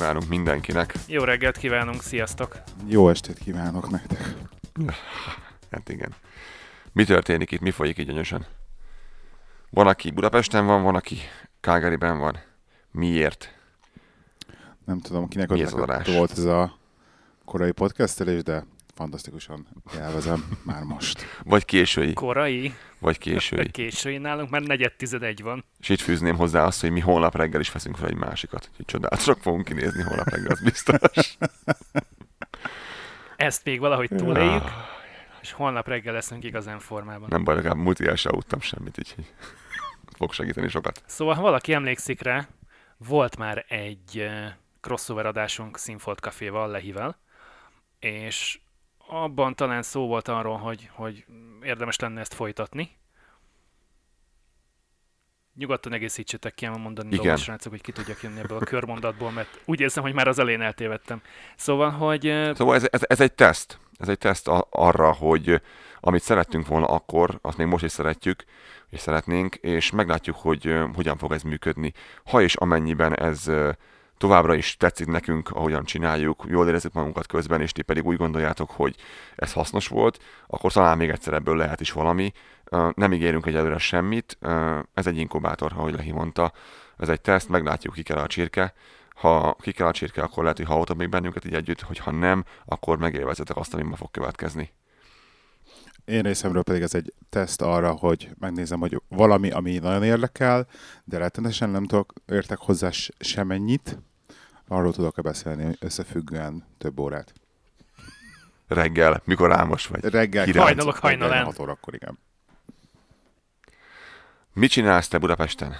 kívánunk mindenkinek. Jó reggelt kívánunk, sziasztok! Jó estét kívánok nektek! Hát igen. Mi történik itt, mi folyik így gyönyörűen? Van, aki Budapesten van aki Calgaryben van. Miért? Nem tudom, kinek ott volt ez a korai podcastelés, de fantasztikusan élvezem már most. Vagy késői. Korai? Vagy késői. Késői nálunk már 9:11 van. És itt fűzném hozzá azt, hogy mi holnap reggel is veszünk fel egy másikat. Úgyhogy csodálatra fogunk kinézni holnap reggel, az biztos. Ezt még valahogy túléljük. És holnap reggel leszünk igazán formában. Nem baj, legalább múlt éjjel sem aludtam semmit, így fog segíteni sokat. Szóval, ha valaki emlékszik rá, volt már egy crossover adásunk Sinfold Caféval, Lehivel, és abban talán szó volt arról, hogy érdemes lenne ezt folytatni. Nyugodtan egészítsétek ki, mondani dolgot, srácok, hogy ki tudjak jönni ebből a körmondatból, mert úgy érzem, hogy már az elején eltévedtem. Szóval, hogy... Szóval ez egy teszt. Ez egy teszt arra, hogy amit szerettünk volna akkor, azt még most is szeretjük, és szeretnénk, és meglátjuk, hogy hogyan fog ez működni. Ha és amennyiben ez továbbra is tetszik nekünk, ahogyan csináljuk, jól érezzük magunkat közben, és ti pedig úgy gondoljátok, hogy ez hasznos volt, akkor talán még egyszer ebből lehet is valami. Nem ígérünk egyelőre semmit, ez egy inkubátor, ahogy Lehi mondta, ez egy teszt, meglátjuk, ki kell a csirke. Ha ki kell a csirke, akkor lehet, hogy hallottak még bennünket így együtt, hogy ha nem, akkor megélvezetek azt, ami ma fog következni. Én részemről pedig ez egy teszt arra, hogy megnézem, hogy valami, ami nagyon érdekel, de rettenesen nem tudok értek hozzá semennyit, arról tudok-e beszélni összefüggően több órát. Reggel, mikor álmos vagy? Reggel, hajnalán. 6 órakor, igen. Mit csinálsz te Budapesten?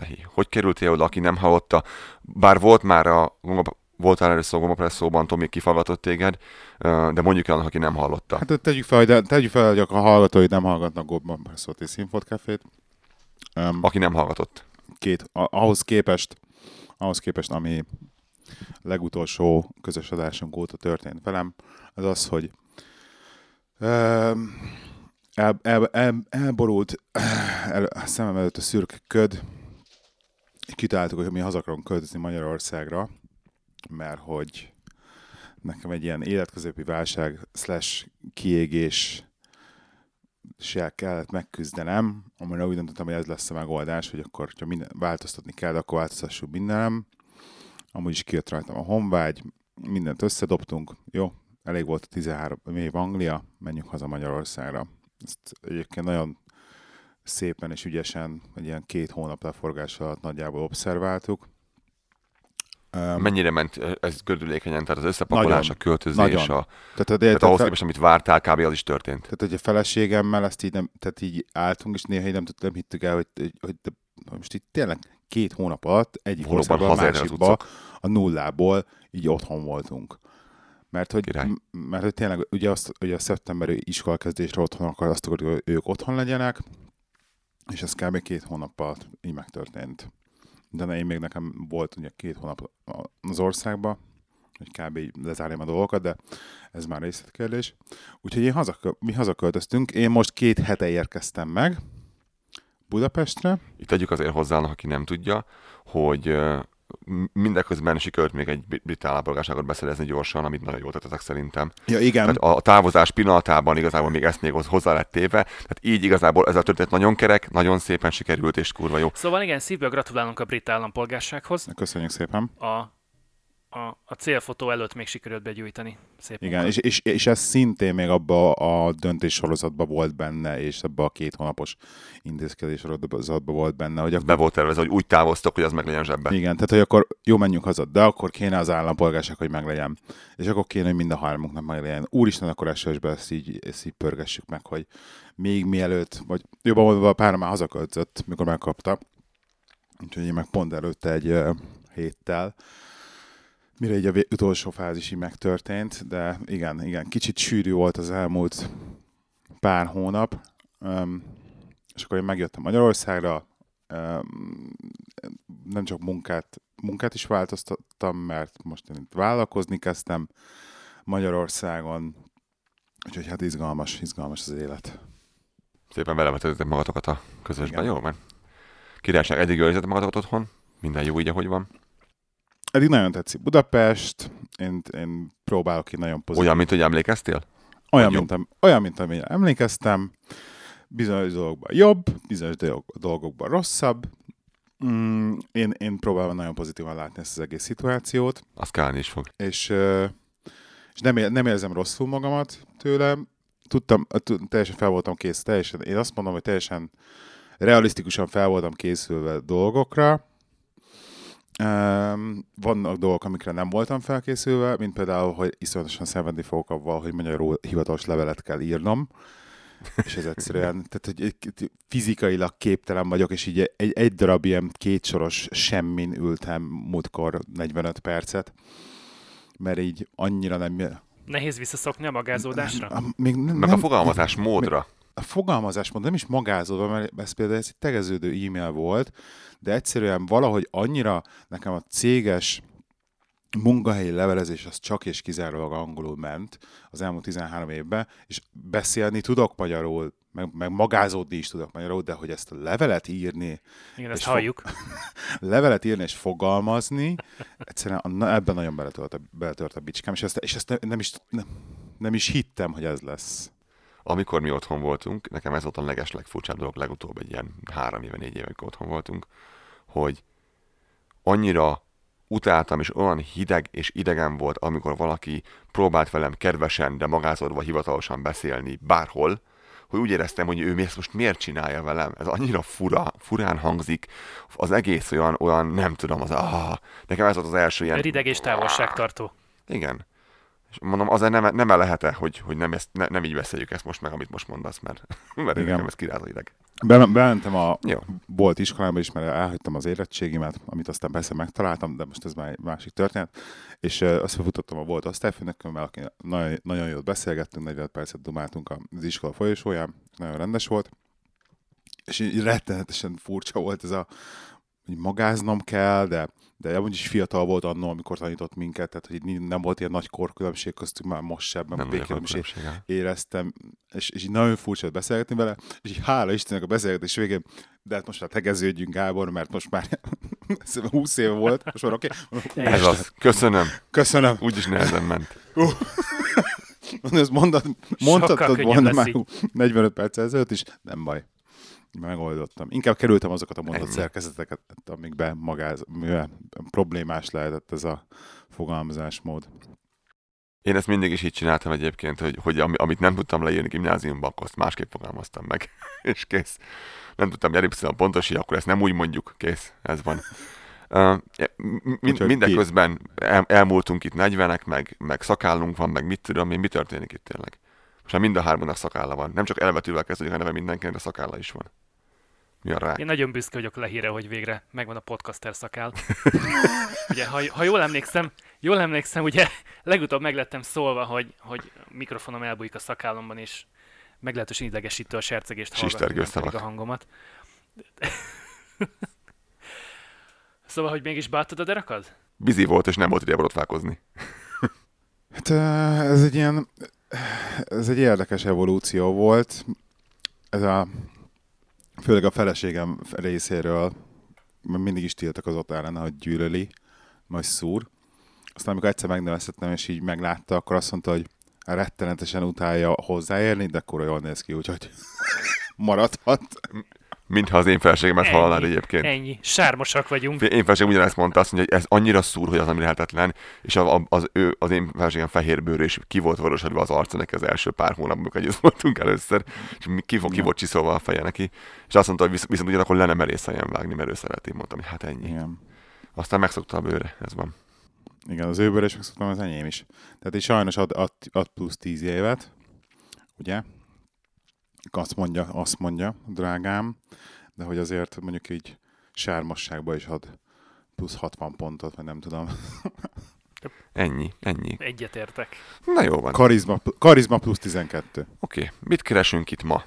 Lehi, hogy kerültél oda, aki nem hallotta? Bár volt már voltál először a Gombapresszóban, Tomi kifallgatott téged, de mondjuk el, aki nem hallotta. Hát tegyük fel, hogy a hallgatóid nem hallgatnak Gombapresszót és Sinfold Cafét. Aki nem hallgatott. Ahhoz képest, ami legutolsó közös adásunk óta történt velem, az az, hogy elborult a szemem előtt a szürke köd, kitaláltuk, hogy mi haza akarunk költözni Magyarországra, mert hogy nekem egy ilyen életközépi válság /kiégéssel kellett megküzdenem, amire úgy döntöttem, hogy ez lesz a megoldás, hogy akkor, ha változtatni kell, akkor változtassuk mindenem. Amúgy is kijött rajtam a honvágy, mindent összedobtunk, jó, elég volt a 13 év Anglia, menjünk haza Magyarországra. Ezt egyébként nagyon szépen és ügyesen egy ilyen 2 hónap leforgás alatt nagyjából obszerváltuk. Mennyire ment ez gördülékenyen, tehát az összepakolás, nagyon, a költözés, nagyon. Tehát ahhoz képest, amit vártál, kb. Az is történt. Tehát, hogy a feleségemmel ezt így, nem, tehát így álltunk, és néha így nem hittük el, hogy most itt tényleg 2 hónap alatt egyik országban a másikba a nullából így otthon voltunk. Mert hogy tényleg ugye azt, hogy a szeptemberi iskolakezdésre otthon akartuk, hogy ők otthon legyenek, és ez kb. 2 hónap alatt így megtörtént. De én még nekem volt ugye 2 hónap az országban, hogy kb. Lezárjam a dolgokat, de ez már részletkérdés. Úgyhogy mi hazaköltöztünk. Én most 2 hete érkeztem meg Budapestre. Itt tegyük azért hozzá, aki nem tudja, hogy mindeközben sikerült még egy brit állampolgárságot beszerezni gyorsan, amit nagyon jól tettetek szerintem. Ja, igen. Tehát a távozás pillanatában igazából még ezt még hozzá lett téve, tehát így igazából ez a történet nagyon kerek, nagyon szépen sikerült és kurva jó. Szóval igen, szívből gratulálunk a brit állampolgársághoz. Köszönjük szépen. A célfotó előtt még sikerült begyűjteni. Szép igen, és ez szintén még abba a döntéssorozatban volt benne, és abba a 2 hónapos intézkedéssorozatban volt benne. Hogy akkor... Be volt tervezve, hogy úgy távoztok, hogy az meg legyen zsebben. Igen, tehát hogy akkor jó, menjünk haza, de akkor kéne az állampolgárság, hogy meglegyen. És akkor kéne, hogy mind a 3-unknak meglegyen. Úristen, akkor esősben ezt így pörgessük meg, hogy még mielőtt, vagy jobban mondva, a párom már hazaköltözött, mikor megkapta. Úgyhogy én meg pont előtte egy héttel. Mire így az utolsó fázis így megtörtént, de igen, kicsit sűrű volt az elmúlt pár hónap, és akkor én megjöttem Magyarországra, nem csak munkát is változtattam, mert most én itt vállalkozni kezdtem Magyarországon, úgyhogy hát izgalmas az élet. Szépen belevetődtek magatokat a közösben, igen. Jó? Mert királyság, eddig őrizett magatokat otthon, minden jó így, ahogy van. Eddig nagyon tetszik Budapest, én próbálok így nagyon pozitív. Olyan, mint hogy emlékeztél? Olyan, mint amire emlékeztem. Bizonyos dolgokban jobb, bizonyos dolgokban rosszabb. Én próbálom nagyon pozitívan látni ezt az egész szituációt. Azt kellene is fog. És nem érzem rosszul magamat tőle. Teljesen fel voltam kész. Én azt mondom, hogy teljesen realisztikusan fel voltam készülve dolgokra. Vannak dolgok, amikre nem voltam felkészülve, mint például, hogy iszonyatosan szenvedni fogok avval, hogy magyarul hivatalos levelet kell írnom, és ez egyszerűen, tehát hogy fizikailag képtelen vagyok, és így egy darab ilyen kétsoros semmin ültem múltkor 45 percet, mert így annyira nem... Nehéz visszaszokni a magázódásra? Meg a fogalmazás módra. A fogalmazásmód nem is magázódva, mert ez például egy tegeződő e-mail volt, de egyszerűen valahogy annyira nekem a céges munkahelyi levelezés az csak és kizárólag angolul ment az elmúlt 13 évben, és beszélni tudok magyarul, meg magázódni is tudok magyarul, de hogy ezt a levelet írni... Igen, ezt halljuk. Levelet írni és fogalmazni, egyszerűen ebben nagyon beletört a bicskám, és ezt nem is hittem, hogy ez lesz. Amikor mi otthon voltunk, nekem ez volt a legeslegfurcsább dolog legutóbb, egy ilyen 3-4 éve, amikor otthon voltunk, hogy annyira utáltam, és olyan hideg és idegen volt, amikor valaki próbált velem kedvesen, de magázódva hivatalosan beszélni bárhol, hogy úgy éreztem, hogy ő most miért csinálja velem. Ez annyira furán hangzik, az egész olyan nem tudom, nekem ez volt az első ilyen... Rideg és távolságtartó. Igen. És mondom, azért nem lehet-e, hogy nem így beszéljük ezt most meg, amit most mondasz, mert nekem ez kiráz az ideg. Belentem a bolt iskolába is, mert elhagytam az érettségimet, amit aztán persze megtaláltam, de most ez már egy másik történet, és azt futottam a bolt osztályfőnökömmel, aki nagyon, nagyon jót beszélgettünk, 45 percet dumáltunk az iskola folyosóján, nagyon rendes volt, és így rettenetesen furcsa volt ez a, hogy magáznom kell, de úgyis fiatal volt annól, amikor tanított minket, tehát hogy nem volt ilyen nagy korkülönbség köztünk, már most sem, nem végképp is éreztem, és így nagyon furcsa beszélgetni vele, és így hála Istennek a beszélgetés végén, de hát most már tegeződjünk, Gábor, mert most már 20 év volt, most már oké. Ez az, köszönöm. Úgyis nehezen ment. Ezt mondhattad volna már 45 perc ezelőtt is, nem baj. Megoldottam. Inkább kerültem azokat a mondatszerkezeteket, amikben problémás lehetett ez a fogalmazásmód. Én ezt mindig is így csináltam egyébként, hogy amit nem tudtam leírni gimnáziumban, akkor azt másképp fogalmaztam meg. És kész. Nem tudtam, hogy elipszem a pontosi, akkor ezt nem úgy mondjuk. Kész. Ez van. Mindeközben elmúltunk itt 40-ek, meg szakállunk van, meg mit tudom én, mi történik itt tényleg. És mind a háromnak szakálla van. Nem csak elvetővel kezdődik a neve mindenkinek, de szakálla is van. Mi a rá? Én nagyon büszke vagyok Lehire, hogy végre megvan a podcaster szakáll. Ugye, ha jól emlékszem, ugye legutóbb meglettem szólva, hogy mikrofonom elbújik a szakállomban, és meglehetősen idegesítő a sercegést hallgatni a hangomat. Szóval, hogy mégis báttad a derekad? Bizi volt, és nem volt ideje borotválkozni. Hát ez egy érdekes evolúció volt, ez főleg a feleségem részéről, mindig is tiltakozott ellene, hogy gyűlöli, majd szúr. Aztán amikor egyszer megneveztettem, és így meglátta, akkor azt mondta, hogy rettenetesen utálja hozzáérni, de akkor jól néz ki, úgyhogy maradhat. Mintha az én feleségemet hallanád egyébként. Ennyi. Sármosak vagyunk. Én feleségem ugyanezt mondta, azt mondja, hogy ez annyira szúr, hogy az ami lehetetlen, és az én feleségem fehérbőrű, és ki volt varosodva az arca neki az első pár hónapban, amikor együtt voltunk először, és ki volt csiszolva a feje neki, és azt mondta, hogy viszont ugyanakkor le nem merészeljen vágni, mert ő szereti, mondtam, hogy hát ennyi. Igen. Aztán megszokta a bőre, ez van. Igen, az ő bőre is megszoktam, az enyém is. Tehát én sajnos ad plusz 10 évet, ugye? Azt mondja, drágám, de hogy azért mondjuk így sármasságba is ad plusz 60 pontot, vagy nem tudom. Ennyi. Egyetértek. Na jó van. Karizma plusz 12. Oké. Mit keresünk itt ma?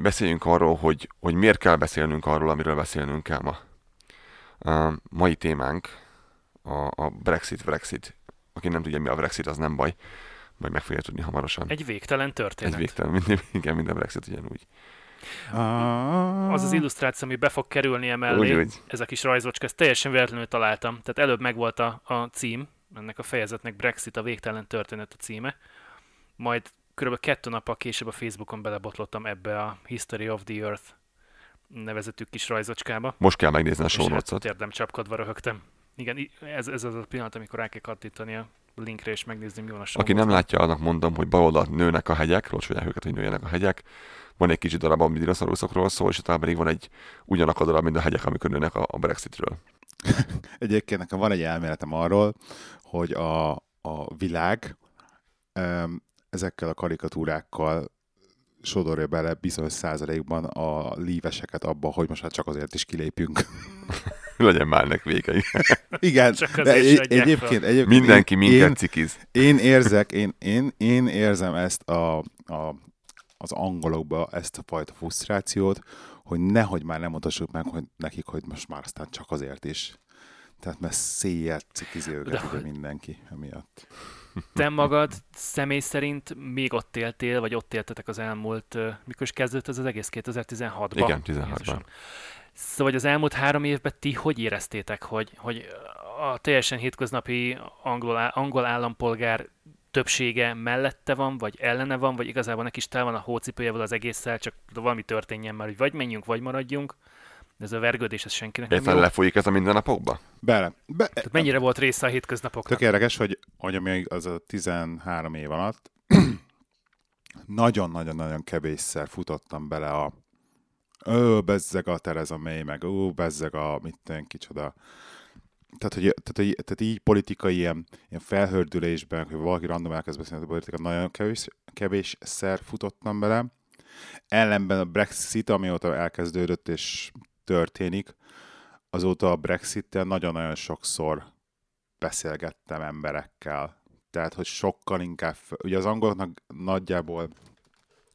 Beszéljünk arról, hogy miért kell beszélnünk arról, amiről beszélnünk kell ma. A mai témánk a Brexit. Aki nem tudja, mi a Brexit, az nem baj. Majd meg fogja tudni hamarosan. Egy végtelen történet. Egy végtelen, minden Brexit ugyanúgy. Az az illusztráció, ami be fog kerülni emellé, ez a kis rajzocska, ezt teljesen véletlenül találtam. Tehát előbb megvolt a cím, ennek a fejezetnek Brexit, a végtelen történet a címe, majd kb. 2 nappal később a Facebookon belebotlottam ebbe a History of the Earth nevezetű kis rajzocskába. Most kell megnézni a show notes-ot. Érdem csapkodva röhögtem. Igen, ez az a pillanat, amikor rá kell kattintani a linkre és megnézni, mi van a show. Aki nem látja, annak mondom, hogy baloldalt nőnek a hegyek, rocsolják őket, hogy nőjenek a hegyek. Van egy kicsi darab, ami dinoszauruszokról szól, és utána pedig van egy ugyanakkor darab, mint a hegyek, amikor nőnek a Brexitről. Egyébként nekem van egy elméletem arról, hogy a világ ezekkel a karikatúrákkal sodorja bele bizonyos százalékban a líveseket abba, hogy most hát csak azért is kilépjünk. Legyen már nek vége. Igen, de egyébként mindenki minket cikiz. Én érzem ezt az angolokba, ezt a fajta frusztrációt, hogy nehogy már nem mutassuk meg hogy nekik, hogy most már aztán csak azért is. Tehát mert széjjel cikizi őket mindenki emiatt. Te magad személy szerint még ott éltél, vagy ott éltetek az elmúlt, mikor is kezdődött ez az egész 2016-ban? Igen, 2016-ban. Szóval az elmúlt 3 évben ti hogy éreztétek, hogy a teljesen hétköznapi angol állampolgár többsége mellette van, vagy ellene van, vagy igazából neki is tál van a hócipőjével az egésszel, csak valami történjen már, hogy vagy menjünk, vagy maradjunk. De ez a vergődés, ez senkinek nem jó. Lefolyik ez a mindennapokba? Tehát mennyire volt része a hétköznapoknak? Tök érdekes, hogy még az a 13 év alatt nagyon-nagyon-nagyon kevésszer futottam bele a bezzeg a Theresa May, meg bezzeg a kicsoda. Tehát így politikai ilyen felhördülésben, hogy valaki random elkezd beszélni a politikát, nagyon kevésszer futottam bele. Ellenben a Brexit, amióta elkezdődött és történik, azóta a Brexittel nagyon-nagyon sokszor beszélgettem emberekkel. Tehát, hogy sokkal inkább... Ugye az angoloknak nagyjából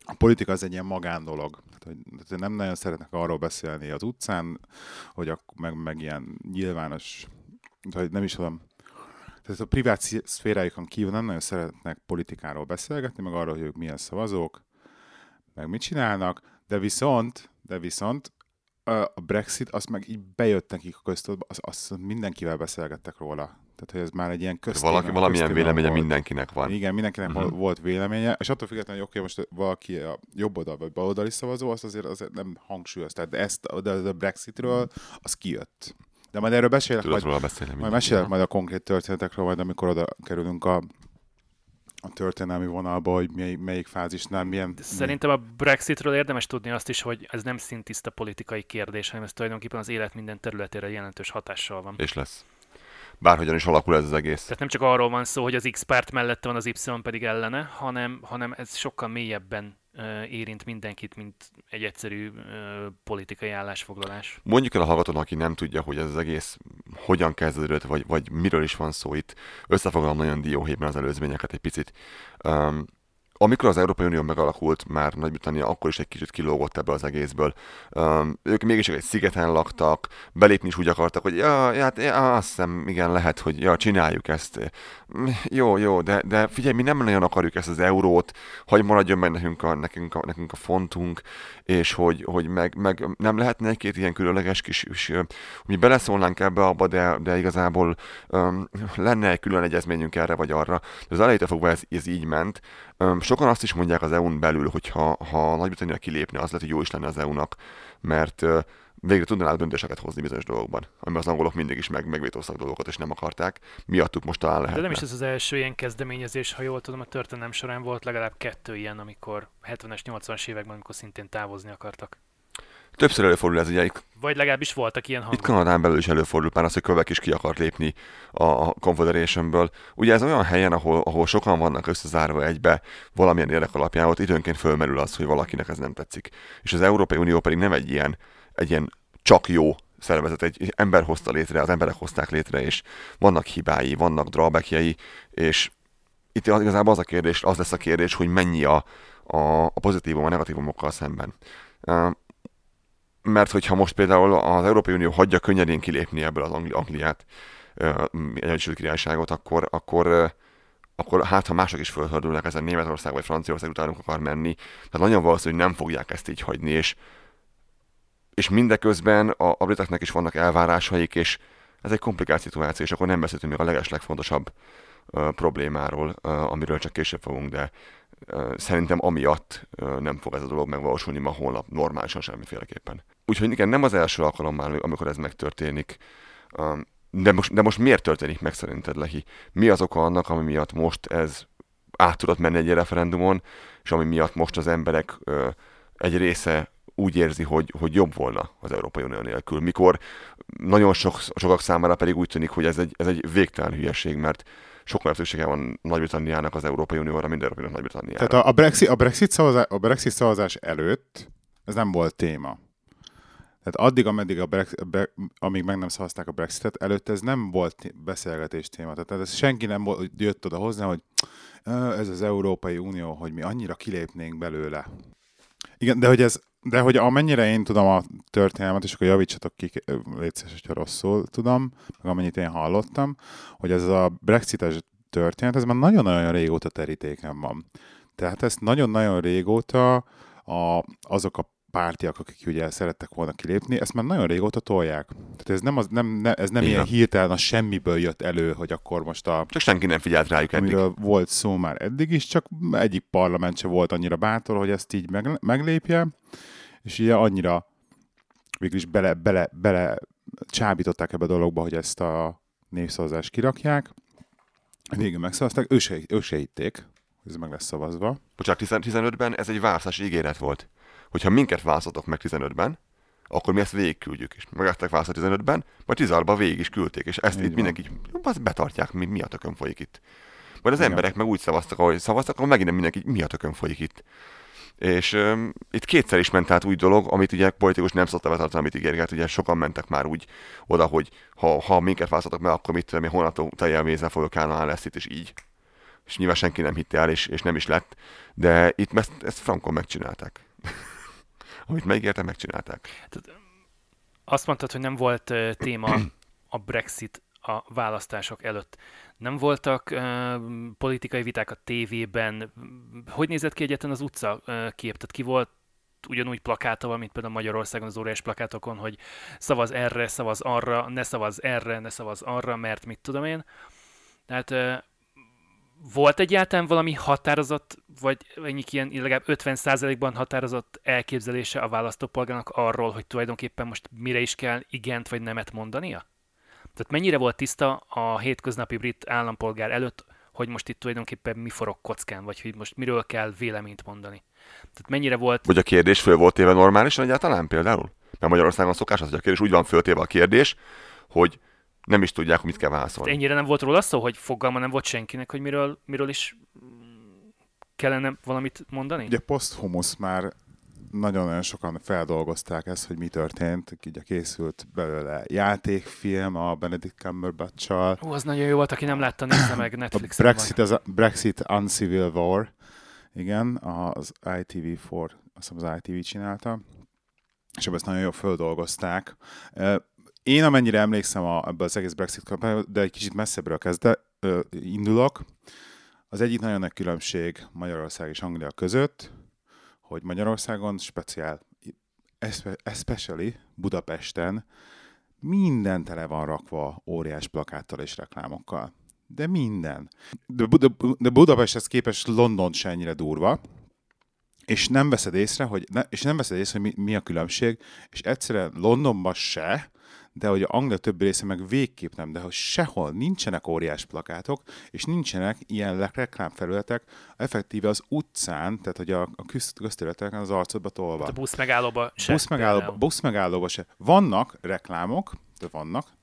a politika az egy ilyen magándolog. Tehát nem nagyon szeretnek arról beszélni az utcán, hogy meg ilyen nyilvános... hogy nem is tudom... Tehát a privát szférájukon kívül nem nagyon szeretnek politikáról beszélgetni, meg arról, hogy ők milyen szavazók, meg mit csinálnak, de viszont a Brexit, az meg így bejött nekik a köztudatba, azt mindenkivel beszélgettek róla. Tehát, hogy ez már egy ilyen köztéma. Valamilyen véleménye mindenkinek van. Igen, mindenkinek volt véleménye, és attól függetlenül, hogy most valaki a jobb oldal vagy baloldali szavazó, azt azért nem hangsúlyozta. De a Brexitről az kijött. De majd erről mesélek majd a konkrét történetekről, majd amikor oda kerülünk a történelmi vonalba, hogy melyik fázisnál milyen... Szerintem a Brexitről érdemes tudni azt is, hogy ez nem szintiszta politikai kérdés, hanem ez tulajdonképpen az élet minden területére jelentős hatással van. És lesz. Bárhogyan is alakul ez az egész. Tehát nem csak arról van szó, hogy az X párt mellette van, az Y pedig ellene, hanem ez sokkal mélyebben érint mindenkit, mint egy egyszerű politikai állásfoglalás. Mondjuk el a hallgatónak, aki nem tudja, hogy ez az egész hogyan kezdődött, vagy miről is van szó itt. Összefoglalom nagyon dióhéjban az előzményeket egy picit. Amikor az Európai Unió megalakult, már Nagy-Britannia akkor is egy kicsit kilógott ebből az egészből. Ők mégis egy szigeten laktak, belépni is úgy akartak, hogy azt hiszem, igen, lehet, hogy csináljuk ezt. Jó, de figyelj, mi nem nagyon akarjuk ezt az eurót, hogy maradjon meg nekünk a fontunk, és hogy meg nem lehetne egy-két ilyen különleges kis mi beleszólnánk ebbe abba, de igazából lenne egy külön egyezményünk erre vagy arra. De az elejétől fogva ez így ment. Sokan azt is mondják az EU-n belül, hogy ha Nagy-Britannia kilépne, az lehet, hogy jó is lenne az EU-nak, mert végre tudnának döntéseket hozni bizonyos dolgokban, amiben az angolok mindig is megvétóztak dolgokat, és nem akarták. Miattuk most talán lehetne. De nem is ez az első ilyen kezdeményezés, ha jól tudom, a történelem során volt legalább 2 ilyen, amikor 70-es, 80-as években, amikor szintén távozni akartak. Többször előfordul ez, ugye? Vagy legalábbis voltak ilyen hangok. Itt Kanadán belül is előfordul már az, hogy Quebec is ki akart lépni a Confederationből. Ugye ez olyan helyen, ahol sokan vannak összezárva egybe valamilyen érdek alapján, ott időnként fölmerül az, hogy valakinek ez nem tetszik. És az Európai Unió pedig nem egy ilyen csak jó szervezet, egy ember hozta létre, az emberek hozták létre, és vannak hibái, vannak drawbackjai, és itt igazából az lesz a kérdés, hogy mennyi a pozitívum a negatívumokkal szemben. Mert hogyha most például az Európai Unió hagyja könnyedén kilépni ebből az Angliát, Egyesült Királyságot, akkor akkor hát, ha mások is fölhördülnek ezen, Németország vagy Franciaország utánunk akar menni, tehát nagyon valószínű, hogy nem fogják ezt így hagyni, és mindeközben a briteknek is vannak elvárásaik, és ez egy komplikált szituáció, és akkor nem beszéltünk még a legeslegfontosabb problémáról, amiről csak később fogunk, de szerintem amiatt nem fog ez a dolog megvalósulni ma holnap normálisan semmiféleképpen. Úgyhogy igen, nem az első alkalommal, amikor ez megtörténik. De most miért történik meg szerinted, Lehi? Mi az oka annak, ami miatt most ez át tudott menni egy referendumon, és ami miatt most az emberek egy része úgy érzi, hogy jobb volna az Európai Unió nélkül, mikor nagyon sokak számára pedig úgy tűnik, hogy ez egy végtelen hülyeség, mert sokkal szüksége van Nagy-Britanniának az Európai Unióra, minden Nagy-Britanniára. Tehát a Brexit szavazás előtt ez nem volt téma. Tehát addig, ameddig amíg meg nem szavazták a Brexitet, előtt ez nem volt beszélgetés téma. Tehát ez senki nem jött oda hozzá, hogy ez az Európai Unió, hogy mi annyira kilépnénk belőle. Igen, de hogy amennyire én tudom a történelmet, és akkor javítsatok ki, létszés, hogyha rosszul tudom, meg amennyit én hallottam, hogy ez a Brexites történet, ez már nagyon-nagyon régóta terítéken van. Tehát ezt nagyon-nagyon régóta azok a pártiak, akik ugye szerettek volna kilépni, ezt már nagyon régóta tolják. Tehát ez nem ilyen hirtelen a semmiből jött elő, hogy akkor most csak senki nem figyelt rájuk eddig. Amiről volt szó már eddig is, csak egyik parlament se volt annyira bátor, hogy ezt így meglépje, és ugye annyira végül is bele csábították ebbe a dologba, hogy ezt a népszavazást kirakják. Végül megszavazták, ő se hitték, ez meg lesz szavazva. Bocsánat, 15-ben ez egy választási ígéret volt. Hogyha minket választottak meg 15-ben, akkor mi ezt végigküldjük, és megállták választani 15-ben, majd 16-ban végig is küldték, és ezt így itt mindenki betartják, mi a tökön folyik itt. Majd az emberek meg úgy szavaztak, ahogy szavaztak, akkor megint mindenki, mi a tökön folyik itt. És itt kétszer is ment át úgy dolog, amit ugye politikus nem szokta betartani, amit ígérget, ugye sokan mentek már úgy oda, hogy ha minket választottak meg, akkor mit tudom, mi holnaptól teljel mézzel folyó Kánaán lesz itt, és így. És nyilván senki nem hitte el, és nem is lett, de itt ezt frankon megcsinálták. Amit megígértem, megcsinálták. Azt mondtad, hogy nem volt téma a Brexit a választások előtt. Nem voltak politikai viták a tévében. Hogy nézett ki egyetlen az utca kép? Tehát ki volt ugyanúgy plakátával, mint például Magyarországon az óriás plakátokon, hogy szavaz erre, szavaz arra, ne szavaz erre, ne szavaz arra, mert mit tudom én. Tehát volt egyáltalán valami határozott, vagy ennyik ilyen legalább 50%-ban határozott elképzelése a választópolgának arról, hogy tulajdonképpen most mire is kell igent vagy nemet mondania? Tehát mennyire volt tiszta a hétköznapi brit állampolgár előtt, hogy most itt tulajdonképpen mi forog kockán, vagy hogy most miről kell véleményt mondani? Tehát mennyire volt... Vagy a kérdés föl volt téve normálisan egyáltalán például? Mert Magyarországon szokás az, hogy a kérdés úgy van föltéve a kérdés, hogy nem is tudják, mit kell válaszolni. Ennyire nem volt róla szó, hogy fogalma nem volt senkinek, hogy miről is kellene valamit mondani? Ugye posthumusz már nagyon-nagyon sokan feldolgozták ezt, hogy mi történt. Ugye készült belőle játékfilm a Benedict Cumberbatch-sal. Az nagyon jó volt, aki nem látta, nézze meg Netflixen. Brexit Uncivil War. Igen, az ITV4, azt hiszem az ITV csinálta. És ezt nagyon jól feldolgozták. Én amennyire emlékszem ebből az egész Brexit kampányból, de egy kicsit messzebbről indulok. Az egyik nagyon nagy különbség Magyarország és Anglia között, hogy Magyarországon speciál, especially Budapesten minden tele van rakva óriás plakáttal és reklámokkal. De minden. De Budapesthez képest London se ennyire durva, és nem veszed észre, hogy mi a különbség, és egyszerűen Londonban se, de hogy Anglia többi része meg végképp nem, de hogy sehol nincsenek óriás plakátok, és nincsenek ilyen reklámfelületek, effektíve az utcán, tehát hogy a közterületeken az arcodba tolva. A buszmegállóba se. Vannak reklámok,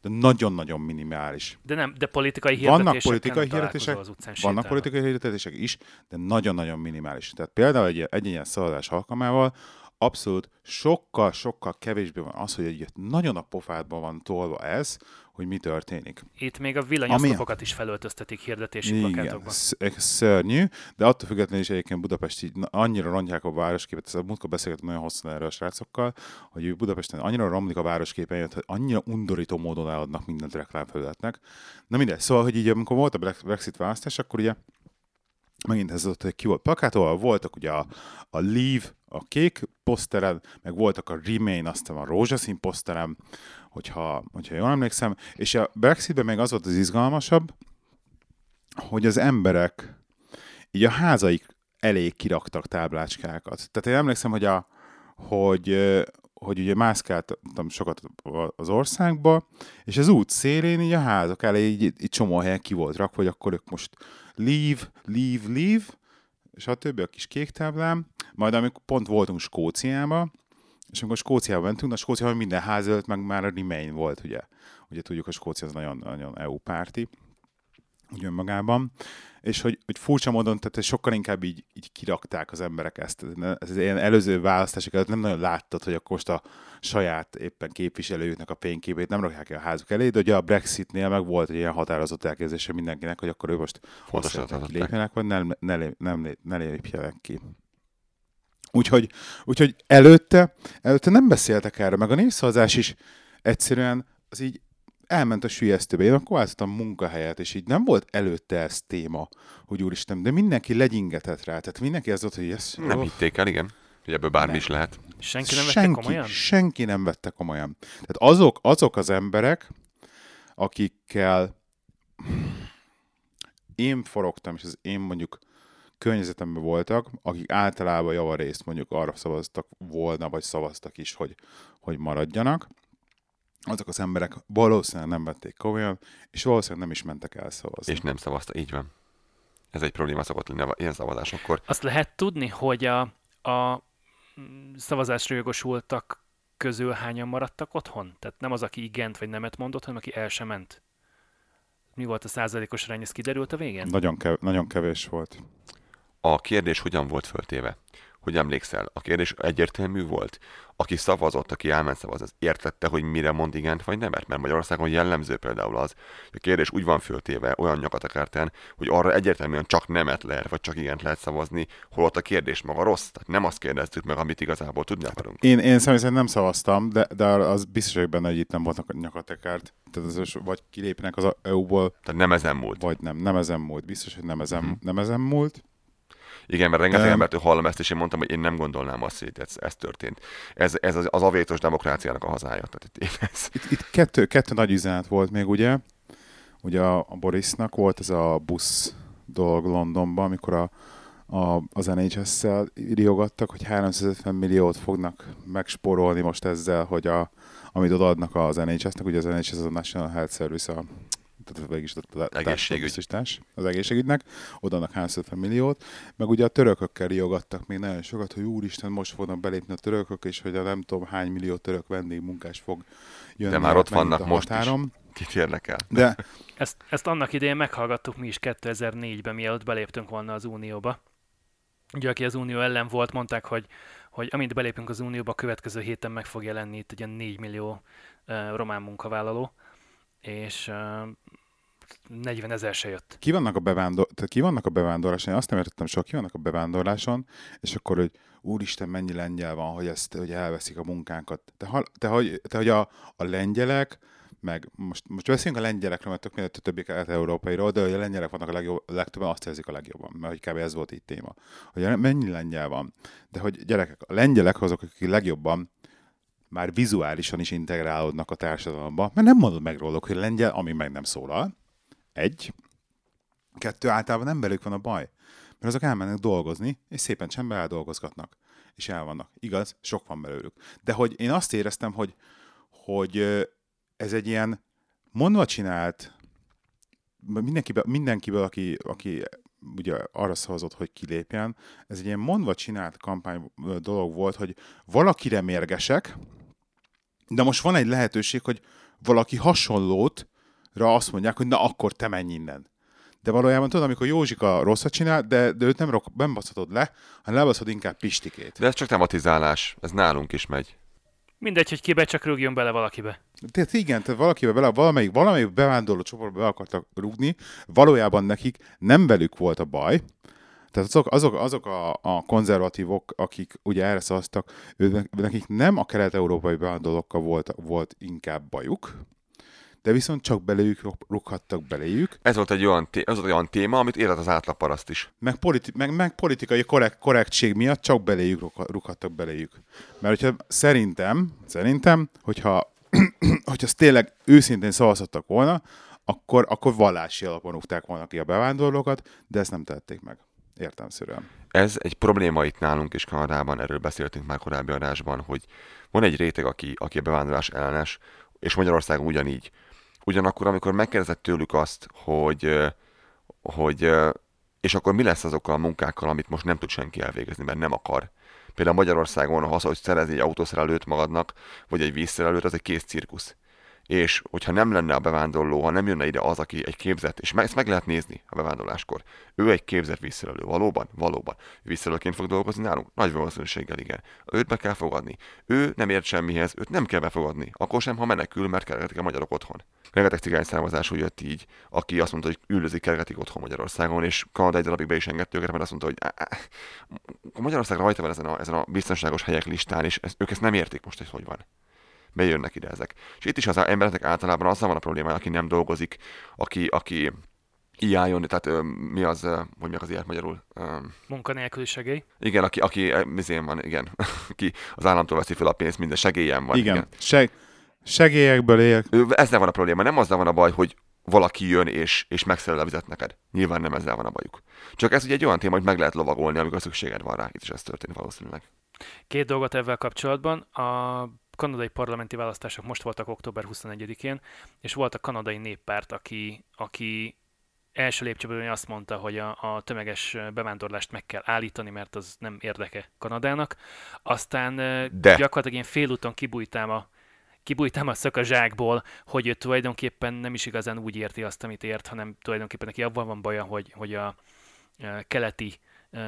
de nagyon-nagyon minimális. De politikai hirdetések az utcán sétálnak. Vannak politikai hirdetések is, de nagyon-nagyon minimális. Tehát például egy ilyen szavazás alkalmával abszolút sokkal kevésbé van az, hogy egy nagyon a pofádban van tolva ez, hogy mi történik. Itt még a villanyoszlopokat is felöltöztetik hirdetési plakátokban. Igen, szörnyű, de attól függetlenül is egyébként Budapest így annyira rontják a városképet, a múltkor beszélgettem nagyon hosszan erről a srácokkal, hogy Budapesten annyira romlik a városképen, hogy annyira undorító módon eladnak mindent reklámfelületnek. Na mindegy, szóval, hogy így amikor volt a Brexit választás, akkor ugye megint ez ott ki volt plakátolva, voltak ugye a Leave, a kék poszterem, meg voltak a Remain, aztán a rózsaszín poszterem, hogyha jól emlékszem. És a Brexitben még az volt az izgalmasabb, hogy az emberek így a házaik elé kiraktak táblácskákat. Tehát én emlékszem, hogy hogy ugye mászkáltam sokat az országba, és az út szélén így a házak elé így csomó helyen ki volt rakva, hogy akkor ők most leave, és a többi a kis kék táblám. Majd amikor pont voltunk Skóciába, és amikor Skóciába mentünk, na Skóciában minden ház előtt meg már a Remain volt, ugye. Ugye tudjuk, a Skócia az nagyon EU-párti, úgy önmagában, és hogy furcsa módon, tehát sokkal inkább így kirakták az emberek ezt. Ez ilyen előző választások előtt nem nagyon láttad, hogy akkor most a saját éppen képviselőjüknek a fényképét nem rakják ki a házuk elé, de ugye a Brexitnél meg volt egy ilyen határozott elképzelése mindenkinek, hogy akkor ő most használtak lépjenek, vagy ne lépjenek ki. Úgyhogy előtte nem beszéltek erről, meg a népszavazás is egyszerűen az így elment a süllyesztőbe. Én akkor váltottam munkahelyet, és így nem volt előtte ez téma, hogy úristen, de mindenki legyingetett rá. Tehát mindenki az ott, hogy ez... Nem hitték el, igen, hogy ebből bármi nem is lehet. Senki nem vette komolyan. Tehát azok az emberek, akikkel én forogtam, és az én mondjuk környezetemben voltak, akik általában javarészt mondjuk arra szavaztak volna, vagy szavaztak is, hogy maradjanak, azok az emberek valószínűleg nem vették komolyan, és valószínűleg nem is mentek el szavazni. És nem szavazta, így van. Ez egy probléma szokott lenni ilyen szavazásokkor. Azt lehet tudni, hogy a szavazásra jogosultak közül hányan maradtak otthon? Tehát nem az, aki igent vagy nemet mondott, hanem aki el sem ment. Mi volt a százalékos arány, ez kiderült a végén? Nagyon kevés volt. A kérdés hogyan volt föltéve? Hogy emlékszel, a kérdés egyértelmű volt. Aki szavazott, aki elment szavaz, az értette, hogy mire mond igent vagy nemet, mert Magyarországon jellemző például az, hogy a kérdés úgy van föltéve olyan nyakat a kártyán, hogy arra egyértelműen csak nemet lehet, vagy csak igent lehet szavazni, holott a kérdés maga rossz. Tehát nem azt kérdeztük meg, amit igazából tudni akarunk. Én személy szerint nem szavaztam, de az biztos vagyok benne, hogy itt nem voltak nyakat a kártyán. Tehát az, vagy kilépnek az EU-ból. Tehát nem ezen múlt. Vagy nem ezen múlt. Biztos, hogy nem ezen múlt. Igen, mert rengeteg embertől hallom ezt, és én mondtam, hogy én nem gondolnám azt, hogy ez történt. Ez az avétos demokráciának a hazája. Tehát itt kettő nagy üzenet volt még, ugye? Ugye a Borisnak volt ez a busz dolog Londonban, amikor az NHS-szel riogattak, hogy 350 milliót fognak megspórolni most ezzel, hogy amit odaadnak az NHS-nek, ugye az NHS az a National Health Service, tehát végig is az egészségügynek, odaadnak 350 milliót, meg ugye a törökökkel riogattak még nagyon sokat, hogy úristen, most fognak belépni a törökök, és hogy a nem tudom hány millió török vendégmunkás fog jönni. De már ott vannak most határom. Is. Kit érnek el? De... Ezt annak idején meghallgattuk mi is 2004-ben, mielőtt beléptünk volna az Unióba. Ugye, aki az Unió ellen volt, mondták, hogy amint belépünk az Unióba, a következő héten meg fog jelenni itt egy olyan 4 millió román munkavállaló, és 40 000 se jött. Ki vannak a bevándorláson? Én azt nem értettem soha, ki vannak a bevándorláson, és akkor, hogy úristen, mennyi lengyel van, hogy elveszik a munkánkat. Hogy a lengyelek, meg most beszélünk a lengyelekről, mert tök mindent a többi kelet-európairól, de hogy a lengyelek vannak a legtöbben, azt érzik a legjobban, mert hogy kb. Ez volt így téma. Hogy mennyi lengyel van. De hogy gyerekek, a lengyelek azok, akik legjobban már vizuálisan is integrálódnak a társadalomba, mert nem mondod meg róluk, hogy lengyel, ami meg nem szólal. 1. 2. Általában nem belük van a baj, mert azok elmennek dolgozni, és szépen csendben eldolgozgatnak, és el vannak. Igaz, sok van belőlük. De hogy én azt éreztem, hogy ez egy ilyen mondva csinált, mindenkiből aki ugye arra szavazott, hogy kilépjen, ez egy ilyen mondva csinált kampány dolog volt, hogy valakire mérgesek, de most van egy lehetőség, hogy valaki hasonlótra azt mondják, hogy na akkor te menj innen. De valójában tudom, amikor Józsika rosszat csinál, de őt nem baszhatod le, hanem lebaszod inkább Pistikét. De ez csak tematizálás, ez nálunk is megy. Mindegy, hogy kibe, csak rúgjon bele valakibe. Tehát igen, tehát valakibe bele, valamelyik bevándorló csoportba be akartak rúgni, valójában nekik nem velük volt a baj. Tehát azok a konzervatívok, akik ugye erre szavaztak, nekik nem a kelet-európai bevándorlókkal volt inkább bajuk, de viszont csak belőjük rúghattak beléjük. Ez volt egy olyan, olyan téma, amit érett az átlagparaszt is. Meg, meg politikai korrektség miatt csak beléjük rúghattak beléjük. Mert hogyha szerintem, hogyha tényleg őszintén szavazhattak volna, akkor vallási alapon rúgták volna ki a bevándorlókat, de ezt nem tették meg. Értelemszerűen. Ez egy probléma itt nálunk és Kanadában, erről beszéltünk már korábbi adásban, hogy van egy réteg, aki a bevándorlás ellenes, és Magyarországon ugyanígy. Ugyanakkor, amikor megkérdezett tőlük azt, hogy és akkor mi lesz azokkal a munkákkal, amit most nem tud senki elvégezni, mert nem akar. Például Magyarországon, ha az, hogy szerezni egy autószerelőt magadnak, vagy egy vízszerelőt, az egy kész cirkusz. És hogyha nem lenne a bevándorló, ha nem jönne ide az, aki egy képzett, és ezt meg lehet nézni a bevándorláskor. Ő egy képzett vízszerelő, valóban. Vízszerelőként fog dolgozni nálunk? Nagy valószínűséggel igen. Őt be kell fogadni. Ő nem ért semmihez, őt nem kell befogadni. Akkor sem, ha menekül, mert kergetik a magyarok otthon. Rengeteg cigány származású jött így, aki azt mondta, hogy üldözik, kergetik otthon Magyarországon, és Kanada egy darabig be is engedte őket, mert azt mondta, hogy Magyarország rajta van ezen a biztonságos helyek listán, és ők ezt nem értik most, hogy van. Bejönnek ide ezek. És itt is az embereknek általában azzal van a probléma, aki nem dolgozik, aki iájon, tehát mi az ilyet magyarul? Munkanélküli segély. Igen, aki mizén van, igen. Aki az államtól veszi fel a pénzt, minden segélyen van. Igen. Segélyekből él. Ezzel van a probléma. Nem azzal van a baj, hogy valaki jön és megszerel a vizet neked. Nyilván nem ezzel van a bajuk. Csak ez ugye egy olyan téma, hogy meg lehet lovagolni, amikor szükséged van rá. Itt is ez történik valószínűleg. Két dolgot ezzel kapcsolatban. A kanadai parlamenti választások most voltak október 21-én, és volt a kanadai néppárt, aki első lépcsőben azt mondta, hogy a tömeges bevándorlást meg kell állítani, mert az nem érdeke Kanadának. Aztán gyakorlatilag én félúton kibújtam a szök a zsákból, hogy ő tulajdonképpen nem is igazán úgy érti azt, amit ért, hanem tulajdonképpen neki abban van baja, hogy a keleti